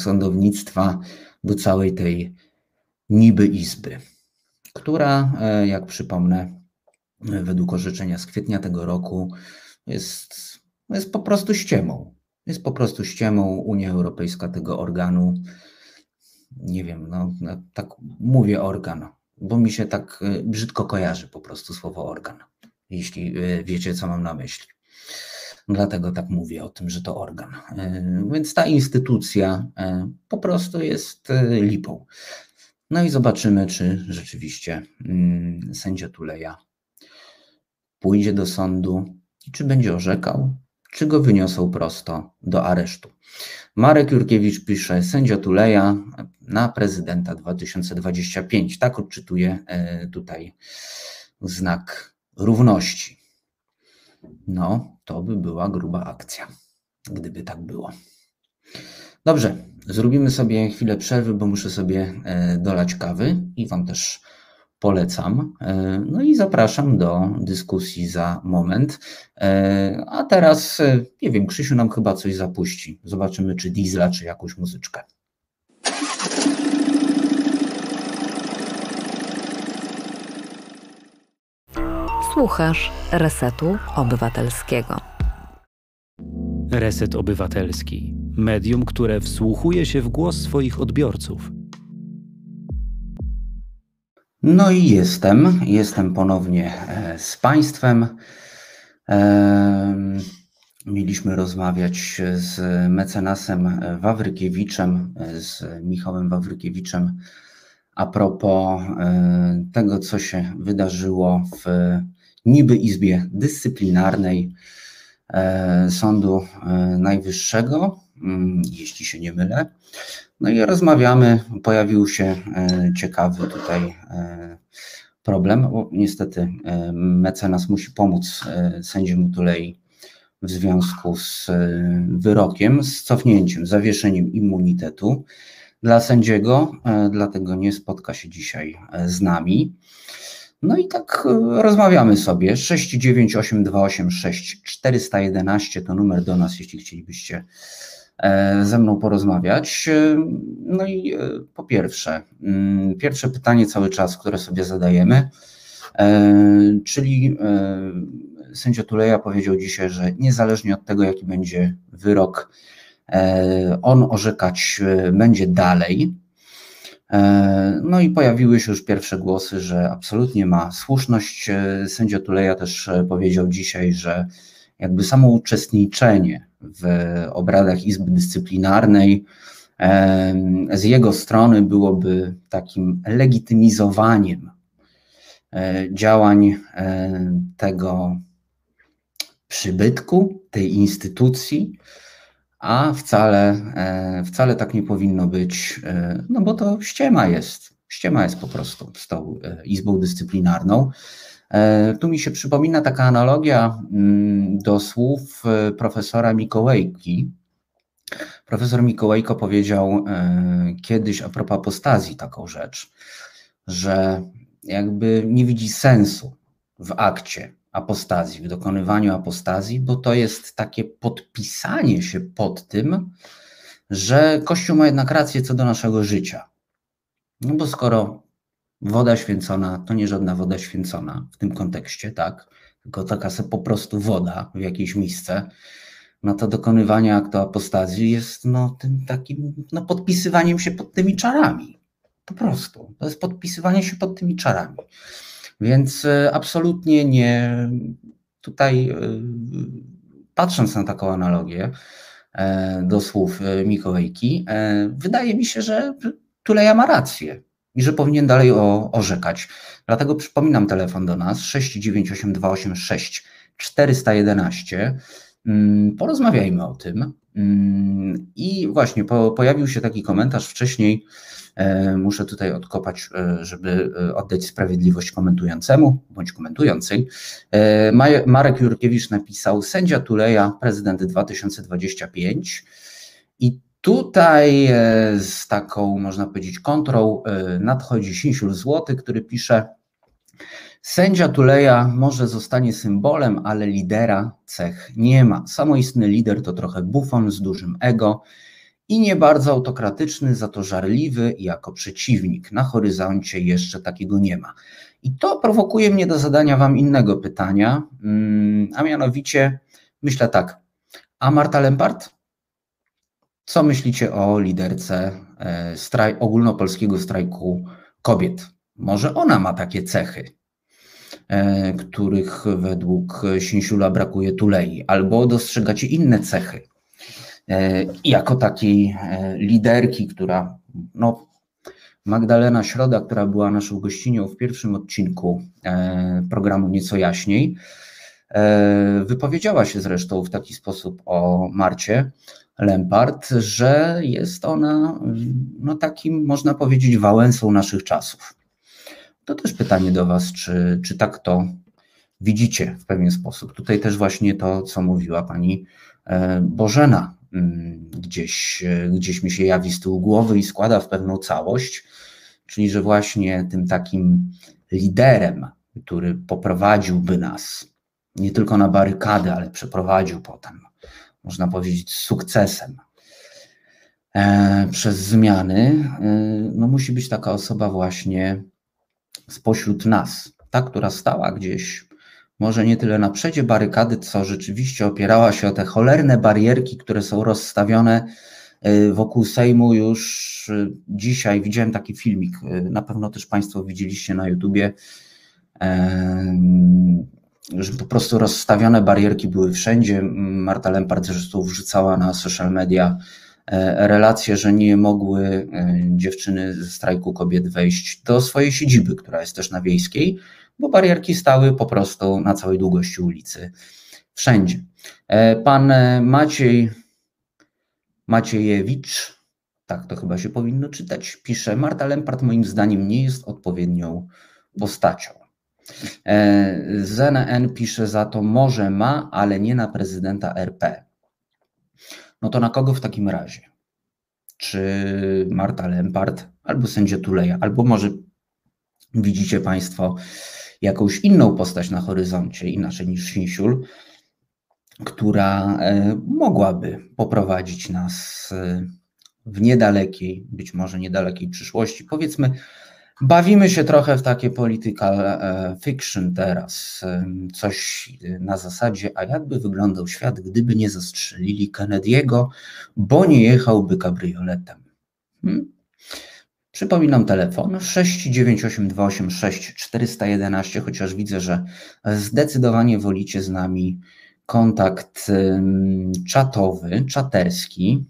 sądownictwa do całej tej niby izby. która, jak przypomnę, według orzeczenia z kwietnia tego roku jest, jest po prostu ściemą. Jest po prostu ściemą. Unia Europejska tego organu, nie wiem, no tak mówię organ, bo mi się tak brzydko kojarzy po prostu słowo organ, jeśli wiecie, co mam na myśli. Dlatego tak mówię o tym, że to organ. Więc ta instytucja po prostu jest lipą. No i zobaczymy, czy rzeczywiście sędzia Tuleja pójdzie do sądu i czy będzie orzekał, czy go wyniosą prosto do aresztu. Marek Jurkiewicz pisze: sędzia Tuleja na prezydenta dwa tysiące dwudziestego piątego. Tak odczytuje tutaj znak równości. No, to by była gruba akcja, gdyby tak było. Dobrze, zrobimy sobie chwilę przerwy, bo muszę sobie dolać kawy i Wam też polecam. No i zapraszam do dyskusji za moment. A teraz, nie wiem, Krzysiu nam chyba coś zapuści. Zobaczymy, czy Diesla, czy jakąś muzyczkę. Słuchasz Resetu Obywatelskiego. Reset Obywatelski. Medium, które wsłuchuje się w głos swoich odbiorców. No i jestem. Jestem ponownie z Państwem. Mieliśmy rozmawiać z mecenasem Wawrykiewiczem, z Michałem Wawrykiewiczem, a propos tego, co się wydarzyło w niby Izbie Dyscyplinarnej Sądu Najwyższego, jeśli się nie mylę. No i rozmawiamy, pojawił się ciekawy tutaj problem, bo niestety mecenas musi pomóc sędziemu Tulei w związku z wyrokiem, z cofnięciem, zawieszeniem immunitetu dla sędziego, dlatego nie spotka się dzisiaj z nami. No i tak rozmawiamy sobie. sześć dziewięć osiem dwa osiem sześć cztery jeden jeden to numer do nas, jeśli chcielibyście ze mną porozmawiać. No i po pierwsze, pierwsze pytanie cały czas, które sobie zadajemy, czyli sędzia Tuleja powiedział dzisiaj, że niezależnie od tego, jaki będzie wyrok, on orzekać będzie dalej. No i pojawiły się już pierwsze głosy, że absolutnie ma słuszność. Sędzia Tuleja też powiedział dzisiaj, że jakby samo uczestniczenie w obradach Izby Dyscyplinarnej z jego strony byłoby takim legitymizowaniem działań tego przybytku, tej instytucji, a wcale, wcale tak nie powinno być, no bo to ściema jest, ściema jest po prostu z tą Izbą Dyscyplinarną. Tu mi się przypomina taka analogia do słów profesora Mikołajki. Profesor Mikołajko powiedział kiedyś a propos apostazji taką rzecz, że jakby nie widzi sensu w akcie apostazji, w dokonywaniu apostazji, bo to jest takie podpisanie się pod tym, że Kościół ma jednak rację co do naszego życia. No bo skoro woda święcona, to nie żadna woda święcona w tym kontekście, tak? Tylko taka se po prostu woda w jakieś miejsce, no to dokonywanie aktu apostazji jest no tym takim, no podpisywaniem się pod tymi czarami. Po prostu. To jest podpisywanie się pod tymi czarami. Więc absolutnie nie, tutaj patrząc na taką analogię do słów Mikołajki, wydaje mi się, że Tuleja ma rację i że powinien dalej o, orzekać. Dlatego przypominam telefon do nas sześć dziewięć osiem dwa osiem sześć cztery jeden jeden. Porozmawiajmy o tym. I właśnie po, pojawił się taki komentarz wcześniej, muszę tutaj odkopać, żeby oddać sprawiedliwość komentującemu bądź komentującej. Marek Jurkiewicz napisał: sędzia Tuleja, prezydent dwa tysiące dwudziesty piąty. I tutaj z taką, można powiedzieć, kontrą nadchodzi Sinsiul Złoty, który pisze: sędzia Tuleja może zostanie symbolem, ale lidera cech nie ma. Samoistny lider to trochę bufon z dużym ego i nie bardzo autokratyczny, za to żarliwy jako przeciwnik. Na horyzoncie jeszcze takiego nie ma. I to prowokuje mnie do zadania wam innego pytania, a mianowicie myślę tak, a Marta Lempart? Co myślicie o liderce straj- ogólnopolskiego strajku kobiet? Może ona ma takie cechy, których według Sinsiula brakuje Tulei, albo dostrzegacie inne cechy jako takiej liderki, która, no, Magdalena Środa, która była naszą gościnią w pierwszym odcinku programu Nieco Jaśniej, wypowiedziała się zresztą w taki sposób o Marcie Lempart, że jest ona, no, takim, można powiedzieć, Wałęsą naszych czasów. To też pytanie do was, czy, czy tak to widzicie w pewien sposób. Tutaj też właśnie to, co mówiła pani Bożena, gdzieś, gdzieś mi się jawi z tyłu głowy i składa w pewną całość, czyli że właśnie tym takim liderem, który poprowadziłby nas nie tylko na barykady, ale przeprowadził potem, można powiedzieć, z sukcesem e, przez zmiany, e, no musi być taka osoba właśnie spośród nas, ta, która stała gdzieś, może nie tyle na przedzie barykady, co rzeczywiście opierała się o te cholerne barierki, które są rozstawione wokół Sejmu już dzisiaj. Widziałem taki filmik, na pewno też państwo widzieliście na YouTubie, że po prostu rozstawione barierki były wszędzie. Marta Lempart zresztą wrzucała na social media relacje, że nie mogły dziewczyny ze strajku kobiet wejść do swojej siedziby, która jest też na Wiejskiej, bo barierki stały po prostu na całej długości ulicy, wszędzie. Pan Maciej Maciejewicz, tak to chyba się powinno czytać, pisze: Marta Lempart moim zdaniem nie jest odpowiednią postacią. Z N N pisze za to: może ma, ale nie na prezydenta R P. No to na kogo w takim razie? Czy Marta Lempart, albo sędzia Tuleja, albo może widzicie państwo jakąś inną postać na horyzoncie, inaczej niż Sinsiul, która mogłaby poprowadzić nas w niedalekiej, być może niedalekiej przyszłości. Powiedzmy, bawimy się trochę w takie political fiction teraz, coś na zasadzie, a jakby wyglądał świat, gdyby nie zastrzelili Kennedy'ego, bo nie jechałby kabrioletem. Hmm? Przypominam telefon sześć dziewięć osiem dwa osiem sześć cztery jeden jeden, chociaż widzę, że zdecydowanie wolicie z nami kontakt czatowy, czaterski.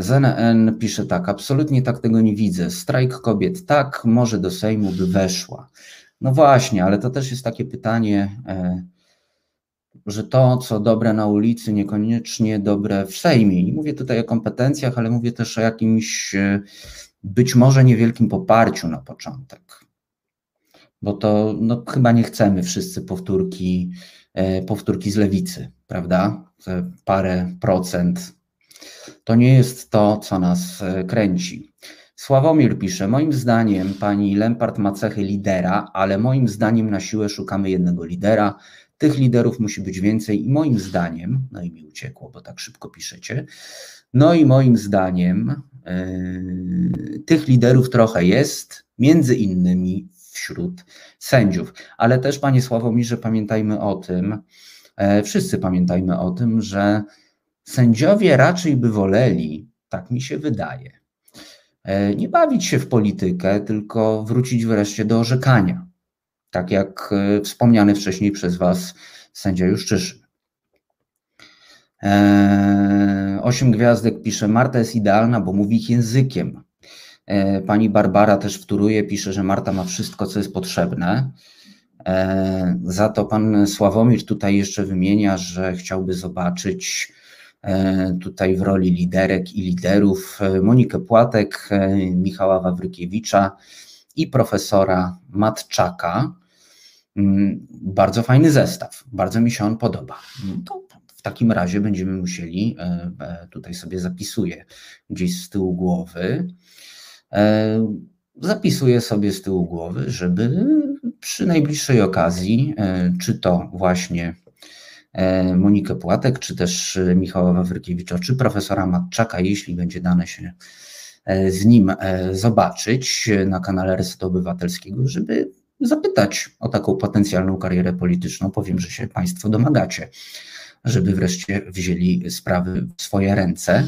Z N N pisze tak: absolutnie tak tego nie widzę. Strajk kobiet tak, może do Sejmu by weszła. No właśnie, ale to też jest takie pytanie, że to, co dobre na ulicy, niekoniecznie dobre w Sejmie. Nie mówię tutaj o kompetencjach, ale mówię też o jakimś być może niewielkim poparciu na początek. Bo to, no, chyba nie chcemy wszyscy powtórki, powtórki z lewicy, prawda? Parę procent. To nie jest to, co nas kręci. Sławomir pisze: moim zdaniem pani Lempart ma cechy lidera, ale moim zdaniem na siłę szukamy jednego lidera. Tych liderów musi być więcej i moim zdaniem, no i mi uciekło, bo tak szybko piszecie, no i moim zdaniem yy, tych liderów trochę jest, między innymi wśród sędziów. Ale też, panie Sławomirze, pamiętajmy o tym, yy, wszyscy pamiętajmy o tym, że sędziowie raczej by woleli, tak mi się wydaje, yy, nie bawić się w politykę, tylko wrócić wreszcie do orzekania. Tak jak wspomniany wcześniej przez was sędzia Juszczyszyn. Eee, Osiem Gwiazdek pisze: Marta jest idealna, bo mówi ich językiem. Eee, pani Barbara też wtóruje, pisze, że Marta ma wszystko, co jest potrzebne. Eee, za to pan Sławomir tutaj jeszcze wymienia, że chciałby zobaczyć eee, tutaj w roli liderek i liderów Monikę Płatek, eee, Michała Wawrykiewicza i profesora Matczaka. Bardzo fajny zestaw, bardzo mi się on podoba. To w takim razie będziemy musieli, tutaj sobie zapisuję gdzieś z tyłu głowy, zapisuję sobie z tyłu głowy, żeby przy najbliższej okazji, czy to właśnie Monikę Płatek, czy też Michała Wawrykiewicza, czy profesora Matczaka, jeśli będzie dane się z nim zobaczyć na kanale Resetu Obywatelskiego, żeby zapytać o taką potencjalną karierę polityczną. Powiem, że się Państwo domagacie, żeby wreszcie wzięli sprawy w swoje ręce.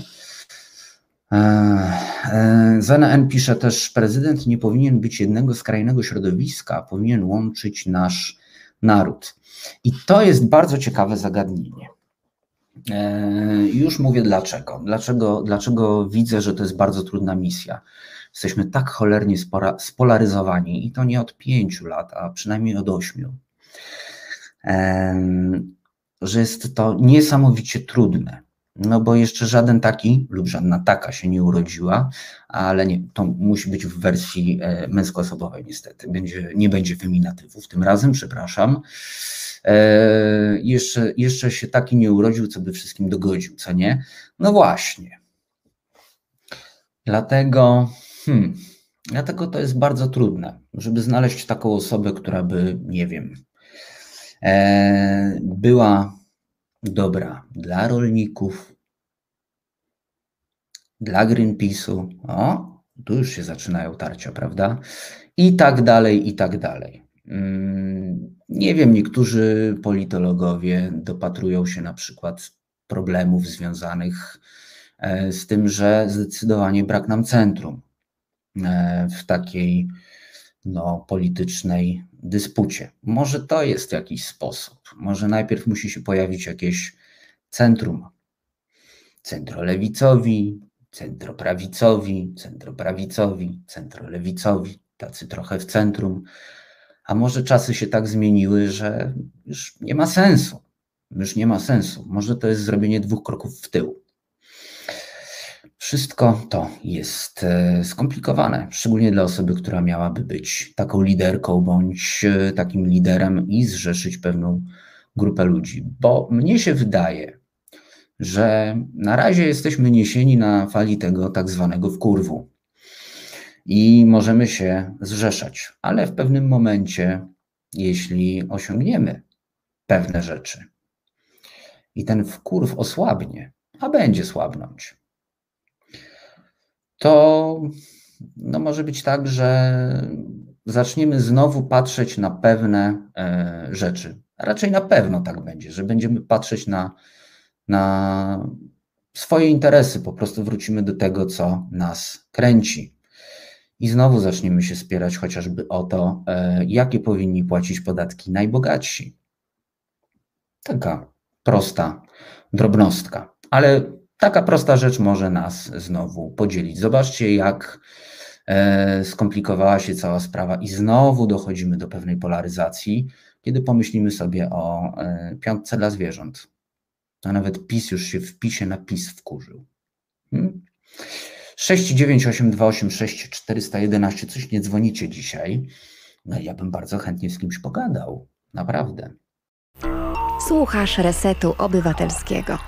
Z N N pisze też, prezydent nie powinien być jednego skrajnego środowiska, powinien łączyć nasz naród. I to jest bardzo ciekawe zagadnienie. Już mówię dlaczego. Dlaczego, dlaczego widzę, że to jest bardzo trudna misja. Jesteśmy tak cholernie spora, spolaryzowani i to nie od pięciu lat, a przynajmniej od ośmiu, że jest to niesamowicie trudne. No bo jeszcze żaden taki lub żadna taka się nie urodziła, ale nie, to musi być w wersji męskoosobowej niestety, będzie, nie będzie feminatywów tym razem, przepraszam. E, jeszcze, jeszcze się taki nie urodził, co by wszystkim dogodził, co nie? No właśnie. Dlatego, hmm, dlatego to jest bardzo trudne, żeby znaleźć taką osobę, która by, nie wiem, e, była... dobra dla rolników, dla Greenpeace'u, o, tu już się zaczynają tarcia, prawda? I tak dalej, i tak dalej. Mm, nie wiem, niektórzy politologowie dopatrują się na przykład problemów związanych z tym, że zdecydowanie brak nam centrum w takiej no, politycznej dyspucie. Może to jest jakiś sposób. Może najpierw musi się pojawić jakieś centrum. Centrolewicowi, centroprawicowi, centroprawicowi, centrolewicowi, tacy trochę w centrum. A może czasy się tak zmieniły, że już nie ma sensu. Już nie ma sensu. Może to jest zrobienie dwóch kroków w tył. Wszystko to jest skomplikowane, szczególnie dla osoby, która miałaby być taką liderką bądź takim liderem i zrzeszyć pewną grupę ludzi, bo mnie się wydaje, że na razie jesteśmy niesieni na fali tego tak zwanego wkurwu i możemy się zrzeszać, ale w pewnym momencie, jeśli osiągniemy pewne rzeczy i ten wkurw osłabnie, a będzie słabnąć, to no, może być tak, że zaczniemy znowu patrzeć na pewne e, rzeczy. A raczej na pewno tak będzie, że będziemy patrzeć na, na swoje interesy, po prostu wrócimy do tego, co nas kręci. I znowu zaczniemy się spierać chociażby o to, e, jakie powinni płacić podatki najbogatsi. Taka prosta drobnostka, ale... taka prosta rzecz może nas znowu podzielić. Zobaczcie, jak skomplikowała się cała sprawa i znowu dochodzimy do pewnej polaryzacji, kiedy pomyślimy sobie o piątce dla zwierząt. A nawet PiS już się w PiSie na PiS wkurzył. Hmm? sześć dziewięć osiem dwa osiem sześć cztery jeden jeden, coś nie dzwonicie dzisiaj. No ja bym bardzo chętnie z kimś pogadał, naprawdę. Słuchasz Resetu Obywatelskiego.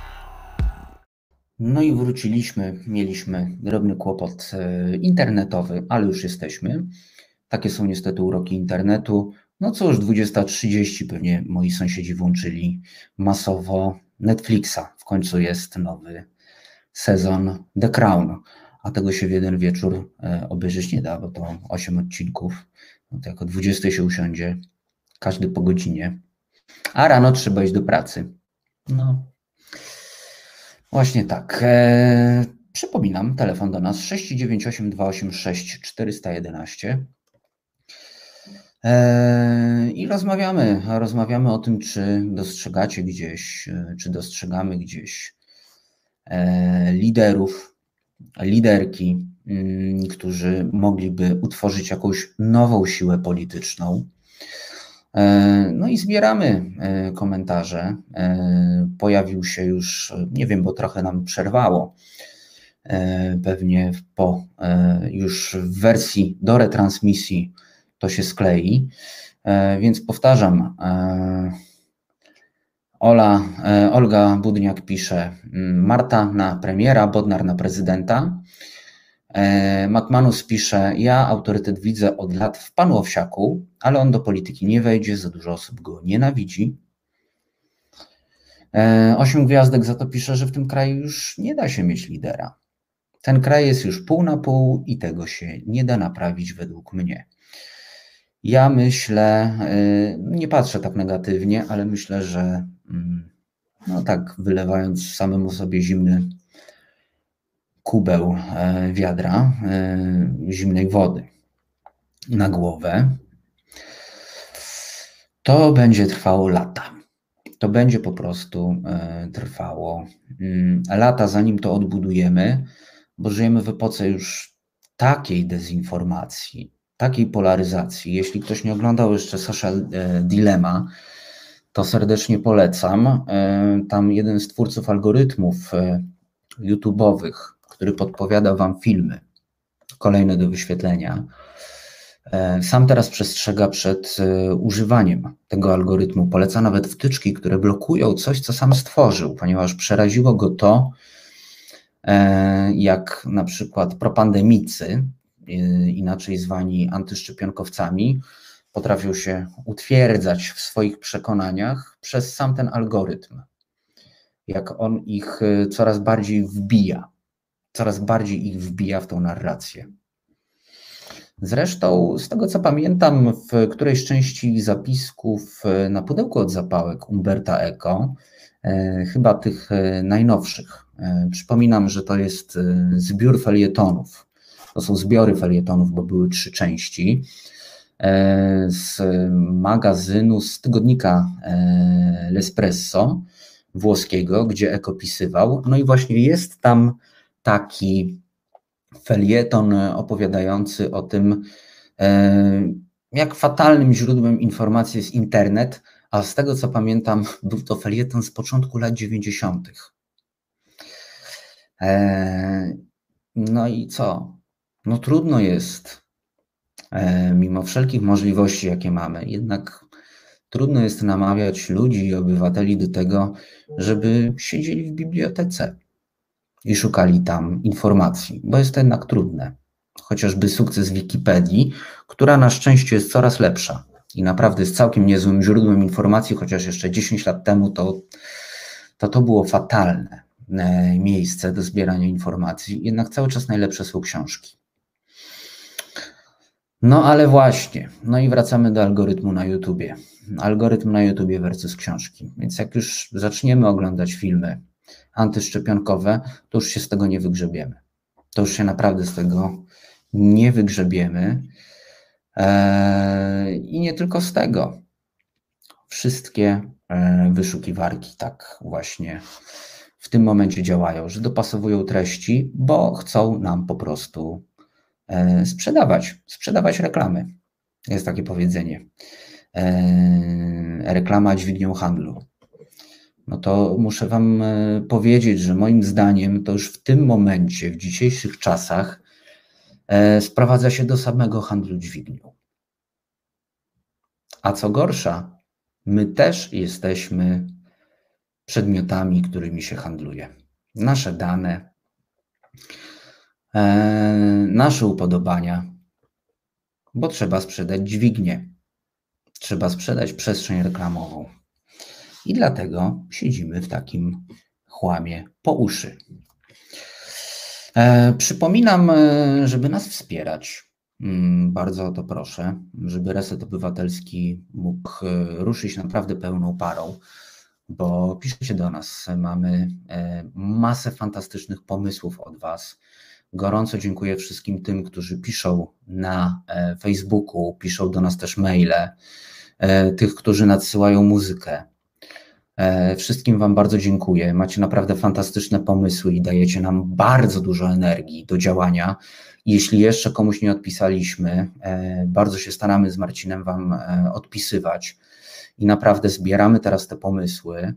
No i wróciliśmy, mieliśmy drobny kłopot internetowy, ale już jesteśmy. Takie są niestety uroki internetu. No cóż, dwudziesta trzydzieści pewnie moi sąsiedzi włączyli masowo Netflixa. W końcu jest nowy sezon The Crown, a tego się w jeden wieczór obejrzeć nie da, bo to osiem odcinków. No to jako dwudziesta się usiądzie, każdy po godzinie, a rano trzeba iść do pracy. No. Właśnie tak. Eee, przypominam, telefon do nas sześć dziewięć osiem dwa osiem sześć cztery jeden jeden eee, i rozmawiamy, rozmawiamy o tym, czy dostrzegacie gdzieś, czy dostrzegamy gdzieś eee, liderów, liderki, m, którzy mogliby utworzyć jakąś nową siłę polityczną. No i zbieramy komentarze. Pojawił się już, nie wiem, bo trochę nam przerwało, pewnie po już w wersji do retransmisji to się sklei, więc powtarzam. Ola, Olga Budniak pisze, Marta na premiera, Bodnar na prezydenta. Matmanus pisze, ja autorytet widzę od lat w panu Owsiaku, ale on do polityki nie wejdzie, za dużo osób go nienawidzi. Osiem Gwiazdek za to pisze, że w tym kraju już nie da się mieć lidera. Ten kraj jest już pół na pół i tego się nie da naprawić według mnie. Ja myślę, nie patrzę tak negatywnie, ale myślę, że no tak wylewając samemu sobie zimny kubeł wiadra zimnej wody na głowę, to będzie trwało lata. To będzie po prostu trwało lata, zanim to odbudujemy, bo żyjemy w epoce już takiej dezinformacji, takiej polaryzacji. Jeśli ktoś nie oglądał jeszcze Social Dilemma, to serdecznie polecam. Tam jeden z twórców algorytmów YouTube'owych, który podpowiada wam filmy, kolejne do wyświetlenia, sam teraz przestrzega przed używaniem tego algorytmu. Poleca nawet wtyczki, które blokują coś, co sam stworzył, ponieważ przeraziło go to, jak na przykład propandemicy, inaczej zwani antyszczepionkowcami, potrafią się utwierdzać w swoich przekonaniach przez sam ten algorytm. Jak on ich coraz bardziej wbija, coraz bardziej ich wbija w tą narrację. Zresztą, z tego co pamiętam, w którejś części zapisków na pudełku od zapałek Umberta Eco, chyba tych najnowszych, przypominam, że to jest zbiór felietonów, to są zbiory felietonów, bo były trzy części, z magazynu, z tygodnika L'Espresso włoskiego, gdzie Eco pisywał. No i właśnie jest tam taki felieton opowiadający o tym, jak fatalnym źródłem informacji jest internet, a z tego co pamiętam, był to felieton z początku lat dziewięćdziesiątych. No i co? No trudno jest, mimo wszelkich możliwości, jakie mamy, jednak trudno jest namawiać ludzi i obywateli do tego, żeby siedzieli w bibliotece i szukali tam informacji, bo jest to jednak trudne. Chociażby sukces Wikipedii, która na szczęście jest coraz lepsza i naprawdę jest całkiem niezłym źródłem informacji, chociaż jeszcze dziesięć lat temu to to, to było fatalne miejsce do zbierania informacji, jednak cały czas najlepsze są książki. No ale właśnie, no i wracamy do algorytmu na YouTubie. Algorytm na YouTubie versus książki. Więc jak już zaczniemy oglądać filmy antyszczepionkowe, to już się z tego nie wygrzebiemy. To już się naprawdę z tego nie wygrzebiemy. Eee, i nie tylko z tego. Wszystkie e, wyszukiwarki tak właśnie w tym momencie działają, że dopasowują treści, bo chcą nam po prostu e, sprzedawać, sprzedawać reklamy. Jest takie powiedzenie. E, reklama dźwignią handlu. No to muszę wam powiedzieć, że moim zdaniem to już w tym momencie, w dzisiejszych czasach sprowadza się do samego handlu dźwignią. A co gorsza, my też jesteśmy przedmiotami, którymi się handluje. Nasze dane, nasze upodobania, bo trzeba sprzedać dźwignię, trzeba sprzedać przestrzeń reklamową. I dlatego siedzimy w takim chłamie po uszy. E, przypominam, żeby nas wspierać, bardzo o to proszę, żeby Reset Obywatelski mógł ruszyć naprawdę pełną parą, bo piszcie do nas, mamy masę fantastycznych pomysłów od was. Gorąco dziękuję wszystkim tym, którzy piszą na Facebooku, piszą do nas też maile, tych, którzy nadsyłają muzykę. Wszystkim wam bardzo dziękuję, macie naprawdę fantastyczne pomysły i dajecie nam bardzo dużo energii do działania. Jeśli jeszcze komuś nie odpisaliśmy, bardzo się staramy z Marcinem wam odpisywać i naprawdę zbieramy teraz te pomysły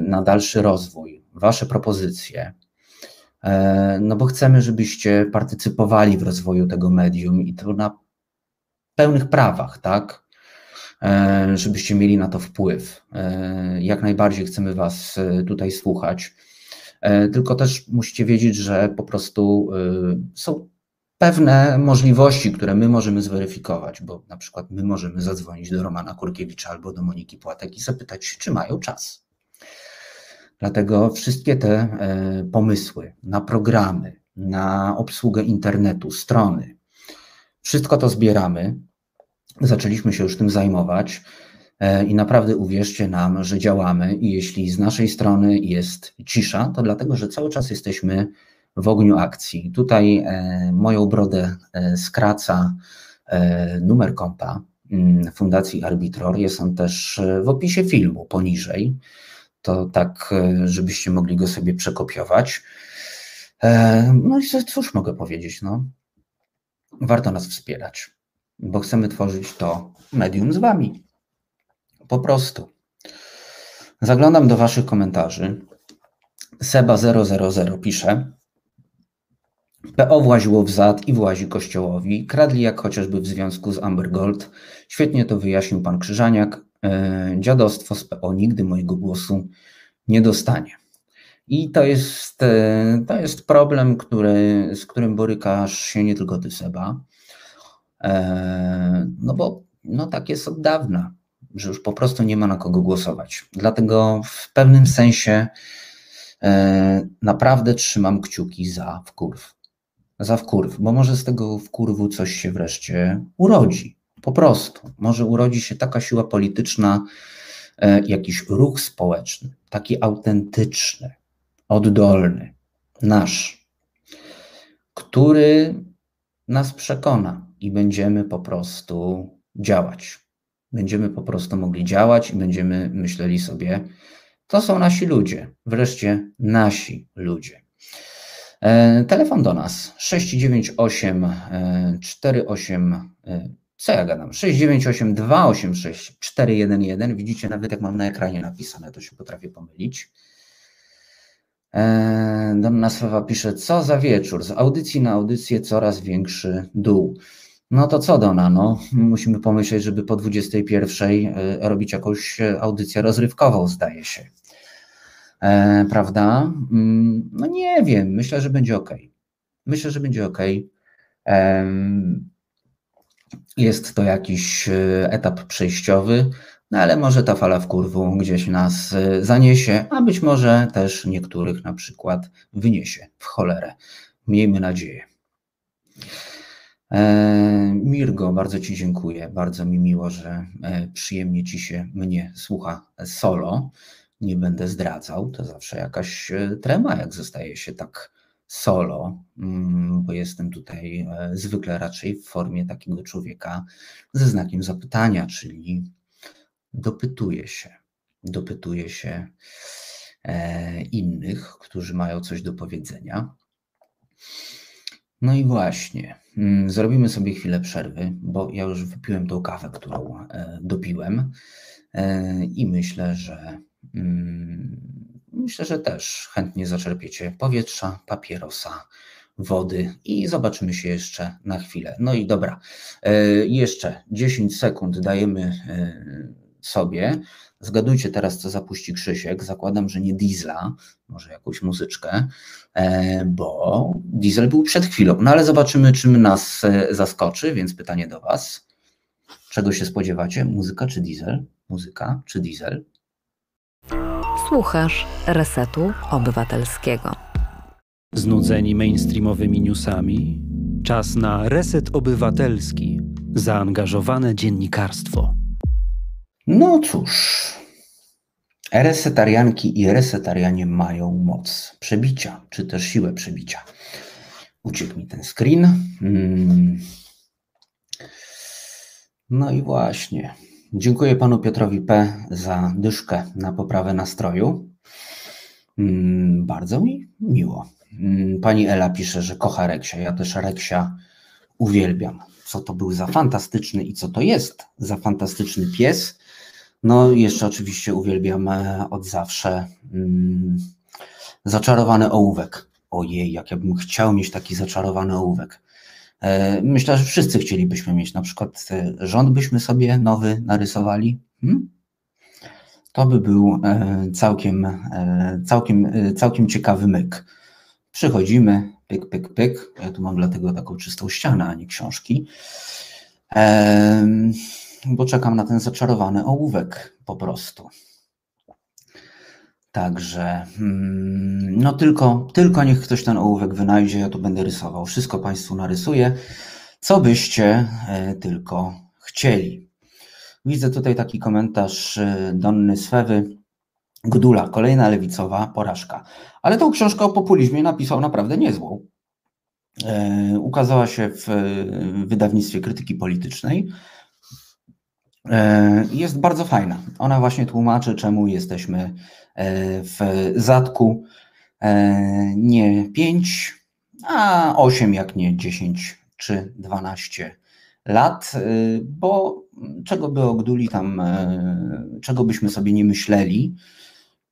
na dalszy rozwój, wasze propozycje, no bo chcemy, żebyście partycypowali w rozwoju tego medium i to na pełnych prawach, tak? Żebyście mieli na to wpływ. Jak najbardziej chcemy was tutaj słuchać, tylko też musicie wiedzieć, że po prostu są pewne możliwości, które my możemy zweryfikować, bo na przykład my możemy zadzwonić do Romana Kurkiewicza albo do Moniki Płatek i zapytać, czy mają czas. Dlatego wszystkie te pomysły na programy, na obsługę internetu, strony, wszystko to zbieramy, zaczęliśmy się już tym zajmować i naprawdę uwierzcie nam, że działamy i jeśli z naszej strony jest cisza, to dlatego, że cały czas jesteśmy w ogniu akcji. Tutaj moją brodę skraca numer konta Fundacji Arbitror, jest on też w opisie filmu poniżej, to tak, żebyście mogli go sobie przekopiować. No i cóż mogę powiedzieć, no, warto nas wspierać, bo chcemy tworzyć to medium z wami, po prostu. Zaglądam do waszych komentarzy, Seba zero zero zero pisze, P O właziło w zad i włazi Kościołowi, kradli jak chociażby w związku z Amber Gold, świetnie to wyjaśnił pan Krzyżaniak, dziadostwo z P O nigdy mojego głosu nie dostanie. I to jest, to jest problem, który, z którym borykasz się nie tylko ty, Seba, no bo no tak jest od dawna, że już po prostu nie ma na kogo głosować. Dlatego w pewnym sensie naprawdę trzymam kciuki za wkurw. Za wkurw, bo może z tego wkurwu coś się wreszcie urodzi. Po prostu. Może urodzi się taka siła polityczna, jakiś ruch społeczny, taki autentyczny, oddolny, nasz, który nas przekona i będziemy po prostu działać. Będziemy po prostu mogli działać i będziemy myśleli sobie, to są nasi ludzie, wreszcie nasi ludzie. E, telefon do nas sześć dziewięć osiem cztery osiem, co ja gadam, sześć dziewięć osiem dwa osiem sześć cztery jeden jeden, widzicie, nawet jak mam na ekranie napisane, to się potrafię pomylić. E, Donna Sława pisze, co za wieczór, z audycji na audycję coraz większy dół. No to co, Dona, no musimy pomyśleć, żeby po dwudziestej pierwszej robić jakąś audycję rozrywkową, zdaje się. E, prawda? No nie wiem, myślę, że będzie ok. Myślę, że będzie ok. E, jest to jakiś etap przejściowy, no ale może ta fala wkurwu gdzieś nas zaniesie, a być może też niektórych na przykład wyniesie w cholerę. Miejmy nadzieję. Mirgo, bardzo ci dziękuję, bardzo mi miło, że przyjemnie ci się mnie słucha solo, nie będę zdradzał, to zawsze jakaś trema, jak zostaje się tak solo, bo jestem tutaj zwykle raczej w formie takiego człowieka ze znakiem zapytania, czyli dopytuję się, dopytuję się innych, którzy mają coś do powiedzenia. No i właśnie, zrobimy sobie chwilę przerwy, bo ja już wypiłem tą kawę, którą dopiłem i myślę, że myślę, że też chętnie zaczerpiecie powietrza, papierosa, wody i zobaczymy się jeszcze na chwilę. No i dobra, jeszcze dziesięć sekund dajemy sobie. Zgadujcie teraz, co zapuści Krzysiek. Zakładam, że nie Diesla, może jakąś muzyczkę, bo Diesel był przed chwilą. No ale zobaczymy, czym nas zaskoczy, więc pytanie do was. Czego się spodziewacie? Muzyka czy Diesel? Muzyka czy Diesel? Słuchasz Resetu Obywatelskiego. Znudzeni mainstreamowymi newsami? Czas na Reset Obywatelski. Zaangażowane dziennikarstwo. No cóż, resetarianki i resetarianie mają moc przebicia, czy też siłę przebicia. Uciekł mi ten screen. No i właśnie. Dziękuję panu Piotrowi P. za dyszkę na poprawę nastroju. Bardzo mi miło. Pani Ela pisze, że kocha Reksia. Ja też Reksia uwielbiam. Co to był za fantastyczny i co to jest za fantastyczny pies. No jeszcze oczywiście uwielbiam od zawsze mm, zaczarowany ołówek. Ojej, jak ja bym chciał mieć taki zaczarowany ołówek. E, myślę, że wszyscy chcielibyśmy mieć, na przykład rząd byśmy sobie nowy narysowali. Hmm? To by był e, całkiem, e, całkiem, e, całkiem ciekawy myk. Przychodzimy, pyk, pyk, pyk. Ja tu mam dlatego taką czystą ścianę, a nie książki. E, Bo czekam na ten zaczarowany ołówek po prostu. Także no tylko, tylko niech ktoś ten ołówek wynajdzie, ja tu będę rysował. Wszystko Państwu narysuję, co byście tylko chcieli. Widzę tutaj taki komentarz Donny Swewy. Gdula, kolejna lewicowa porażka. Ale tą książkę o populizmie napisał naprawdę niezłą. E, ukazała się w wydawnictwie Krytyki Politycznej. E, jest bardzo fajna. Ona właśnie tłumaczy, czemu jesteśmy w zatku e, nie pięć, a osiem, jak nie dziesięć czy dwanaście lat, bo czego by o Gduli tam, czego byśmy sobie nie myśleli,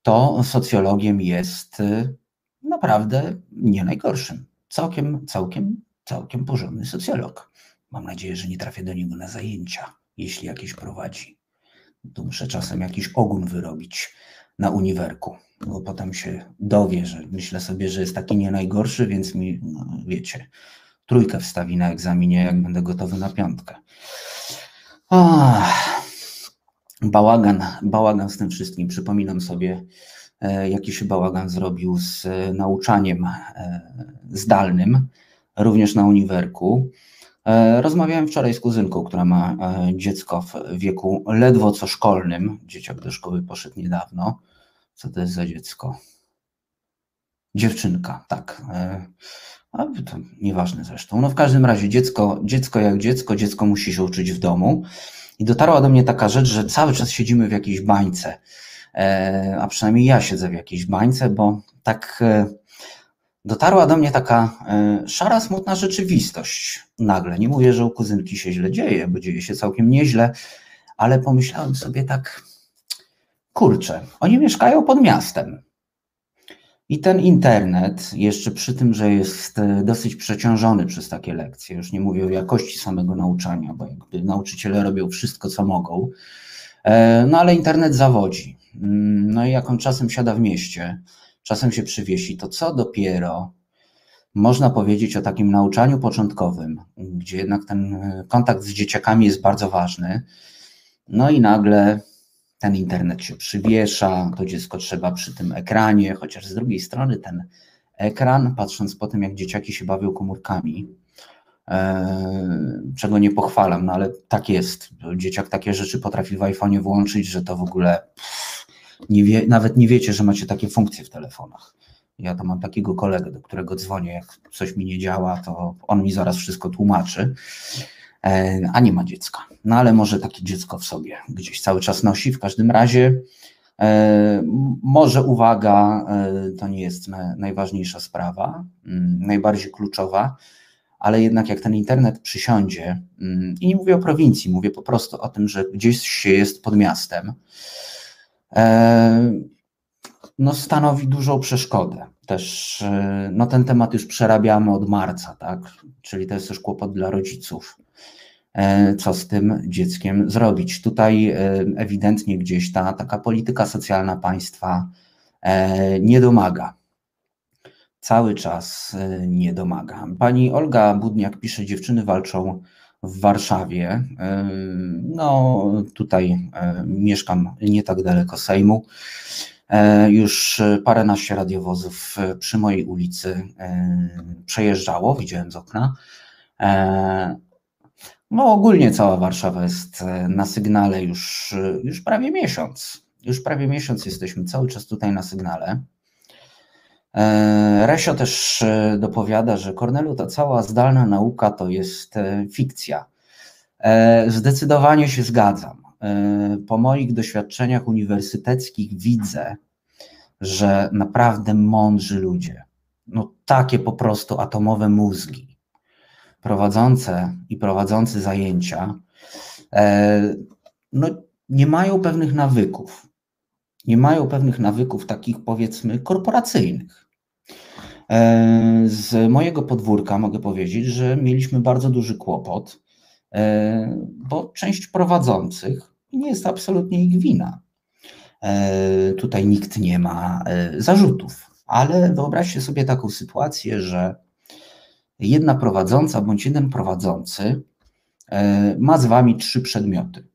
to socjologiem jest naprawdę nie najgorszym. Całkiem, całkiem, całkiem porządny socjolog. Mam nadzieję, że nie trafię do niego na zajęcia, jeśli jakieś prowadzi. Tu muszę czasem jakiś ogun wyrobić na uniwerku, bo potem się dowie, że myślę sobie, że jest taki nie najgorszy, więc mi, no, wiecie, trójkę wstawi na egzaminie, jak będę gotowy na piątkę. Ach, bałagan, bałagan z tym wszystkim. Przypominam sobie, e, jaki się bałagan zrobił z e, nauczaniem e, zdalnym, również na uniwerku. E, rozmawiałem wczoraj z kuzynką, która ma e, dziecko w wieku ledwo co szkolnym. Dzieciak do szkoły poszedł niedawno. Co to jest za dziecko? Dziewczynka, tak. E, A to nieważne zresztą. No w każdym razie dziecko, dziecko jak dziecko, dziecko musi się uczyć w domu. I dotarła do mnie taka rzecz, że cały czas siedzimy w jakiejś bańce. E, a przynajmniej ja siedzę w jakiejś bańce, bo tak e, dotarła do mnie taka e, szara, smutna rzeczywistość nagle. Nie mówię, że u kuzynki się źle dzieje, bo dzieje się całkiem nieźle, ale pomyślałem sobie tak, kurczę, oni mieszkają pod miastem. I ten internet, jeszcze przy tym, że jest dosyć przeciążony przez takie lekcje, już nie mówię o jakości samego nauczania, bo jakby nauczyciele robią wszystko, co mogą, no ale internet zawodzi. No i jak on czasem siada w mieście, czasem się przywiesi, to co dopiero można powiedzieć o takim nauczaniu początkowym, gdzie jednak ten kontakt z dzieciakami jest bardzo ważny, no i nagle ten internet się przywiesza, to dziecko trzeba przy tym ekranie, chociaż z drugiej strony ten ekran, patrząc po tym, jak dzieciaki się bawią komórkami, e, czego nie pochwalam, no ale tak jest. Dzieciak takie rzeczy potrafi w iPhone'ie włączyć, że to w ogóle pff, nie wie, nawet nie wiecie, że macie takie funkcje w telefonach. Ja to mam takiego kolegę, do którego dzwonię, jak coś mi nie działa, to on mi zaraz wszystko tłumaczy. A nie ma dziecka, no ale może takie dziecko w sobie gdzieś cały czas nosi, w każdym razie e, może uwaga, e, to nie jest na, najważniejsza sprawa, m, najbardziej kluczowa, ale jednak jak ten internet przysiądzie, m, i nie mówię o prowincji, mówię po prostu o tym, że gdzieś się jest pod miastem, e, no stanowi dużą przeszkodę. Też e, no ten temat już przerabiamy od marca, tak? Czyli to jest też kłopot dla rodziców. Co z tym dzieckiem zrobić. Tutaj ewidentnie gdzieś ta taka polityka socjalna państwa nie domaga. Cały czas nie domaga. Pani Olga Budniak pisze, dziewczyny walczą w Warszawie. No tutaj mieszkam nie tak daleko Sejmu. Już paręnaście radiowozów przy mojej ulicy przejeżdżało, widziałem z okna. No ogólnie cała Warszawa jest na sygnale już, już prawie miesiąc. Już prawie miesiąc jesteśmy cały czas tutaj na sygnale. Resio też dopowiada, że Kornelu, ta cała zdalna nauka to jest fikcja. Zdecydowanie się zgadzam. Po moich doświadczeniach uniwersyteckich widzę, że naprawdę mądrzy ludzie, no takie po prostu atomowe mózgi, prowadzące i prowadzący zajęcia, no, nie mają pewnych nawyków. Nie mają pewnych nawyków takich, powiedzmy, korporacyjnych. Z mojego podwórka mogę powiedzieć, że mieliśmy bardzo duży kłopot, bo część prowadzących nie jest absolutnie ich wina. Tutaj nikt nie ma zarzutów, ale wyobraźcie sobie taką sytuację, że jedna prowadząca bądź jeden prowadzący ma z wami trzy przedmioty.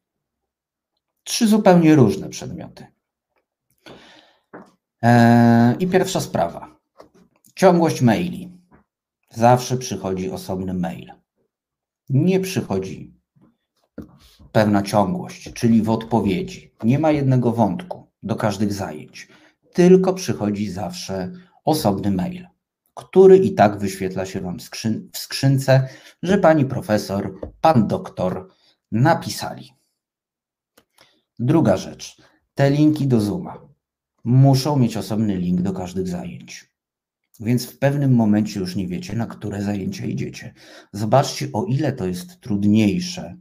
Trzy zupełnie różne przedmioty. I pierwsza sprawa. Ciągłość maili. Zawsze przychodzi osobny mail. Nie przychodzi pewna ciągłość, czyli w odpowiedzi. Nie ma jednego wątku do każdych zajęć. Tylko przychodzi zawsze osobny mail, który i tak wyświetla się Wam w skrzynce, że pani profesor, pan doktor napisali. Druga rzecz. Te linki do Zooma muszą mieć osobny link do każdych zajęć. Więc w pewnym momencie już nie wiecie, na które zajęcia idziecie. Zobaczcie, o ile to jest trudniejsze.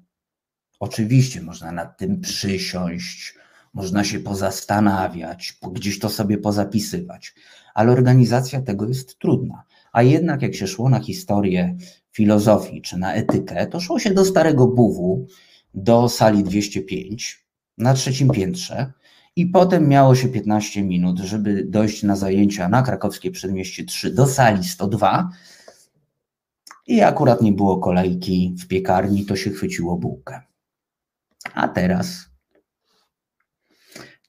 Oczywiście można nad tym przysiąść, można się pozastanawiać, gdzieś to sobie pozapisywać, ale organizacja tego jest trudna. A jednak jak się szło na historię filozofii czy na etykę, to szło się do starego buwu, do sali dwieście pięć na trzecim piętrze i potem miało się piętnaście minut, żeby dojść na zajęcia na Krakowskie Przedmieście trzy do sali sto dwa i akurat nie było kolejki w piekarni, to się chwyciło bułkę. A teraz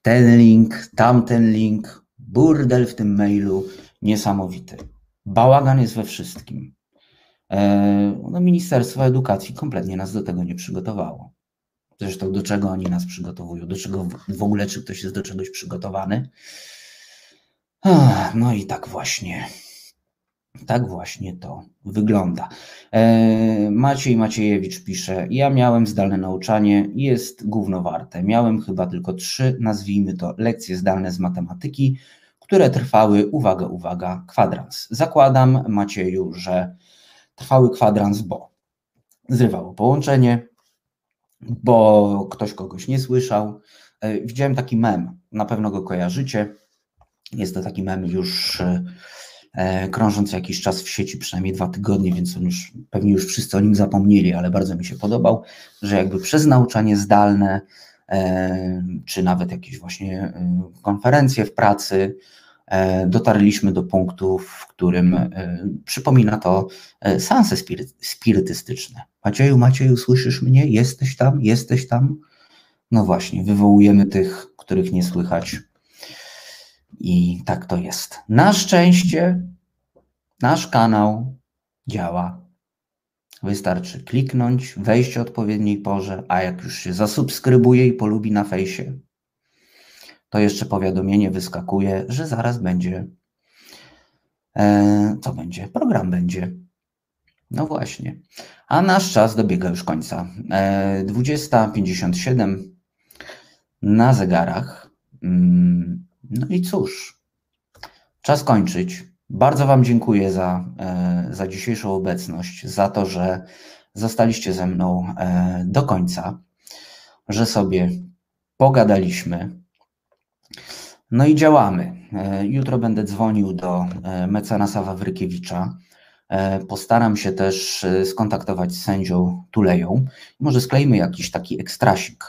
ten link, tamten link, burdel w tym mailu niesamowity. Bałagan jest we wszystkim. No, Ministerstwo Edukacji kompletnie nas do tego nie przygotowało. Zresztą do czego oni nas przygotowują? Do czego w ogóle, czy ktoś jest do czegoś przygotowany? No i tak właśnie, tak właśnie to wygląda. Maciej Maciejewicz pisze, ja miałem zdalne nauczanie, jest gówno warte. Miałem chyba tylko trzy, nazwijmy to, lekcje zdalne z matematyki, które trwały, uwaga, uwaga, kwadrans. Zakładam, Macieju, że trwały kwadrans, bo zrywało połączenie, bo ktoś kogoś nie słyszał. Widziałem taki mem, na pewno go kojarzycie. Jest to taki mem już krążący jakiś czas w sieci, przynajmniej dwa tygodnie, więc on już, pewnie już wszyscy o nim zapomnieli, ale bardzo mi się podobał, że jakby przez nauczanie zdalne, czy nawet jakieś właśnie konferencje w pracy, dotarliśmy do punktu, w którym przypomina to seanse spirytystyczne. Macieju, Macieju, słyszysz mnie? Jesteś tam? Jesteś tam? No właśnie, wywołujemy tych, których nie słychać i tak to jest. Na szczęście nasz kanał działa. Wystarczy kliknąć, wejść o odpowiedniej porze, a jak już się zasubskrybuje i polubi na fejsie, to jeszcze powiadomienie wyskakuje, że zaraz będzie, e, co będzie? Program będzie. No właśnie. A nasz czas dobiega już końca. E, dwudziesta pięćdziesiąt siedem na zegarach. No i cóż, czas kończyć. Bardzo Wam dziękuję za, e, za dzisiejszą obecność, za to, że zostaliście ze mną e, do końca, że sobie pogadaliśmy. No i działamy. Jutro będę dzwonił do mecenasa Wawrykiewicza. Postaram się też skontaktować z sędzią Tuleją. Może sklejmy jakiś taki ekstrasik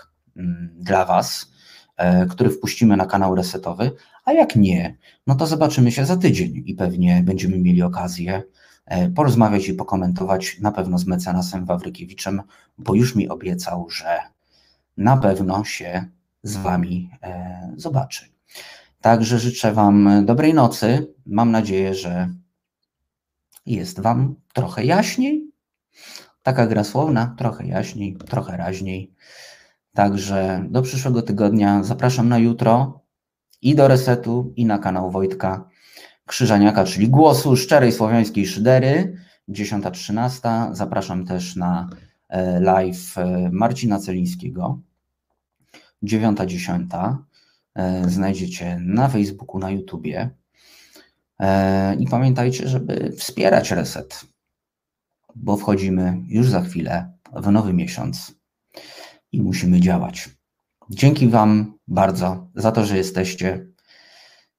dla Was, który wpuścimy na kanał resetowy, a jak nie, no to zobaczymy się za tydzień i pewnie będziemy mieli okazję porozmawiać i pokomentować na pewno z mecenasem Wawrykiewiczem, bo już mi obiecał, że na pewno się z Wami zobaczy. Także życzę Wam dobrej nocy. Mam nadzieję, że jest Wam trochę jaśniej. Taka gra słowna, trochę jaśniej, trochę raźniej. Także do przyszłego tygodnia zapraszam na jutro i do Resetu, i na kanał Wojtka Krzyżaniaka, czyli Głosu Szczerej Słowiańskiej Szydery, dziesiąta trzynaście. Zapraszam też na live Marcina Celińskiego, dziewiąta dziesiąta. Znajdziecie na Facebooku, na YouTubie i pamiętajcie, żeby wspierać Reset, bo wchodzimy już za chwilę w nowy miesiąc i musimy działać. Dzięki Wam bardzo za to, że jesteście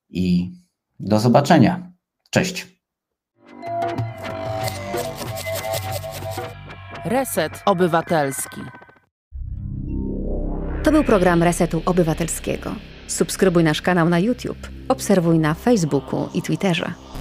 i do zobaczenia. Cześć! Reset Obywatelski. To był program Resetu Obywatelskiego. Subskrybuj nasz kanał na YouTube, obserwuj na Facebooku i Twitterze.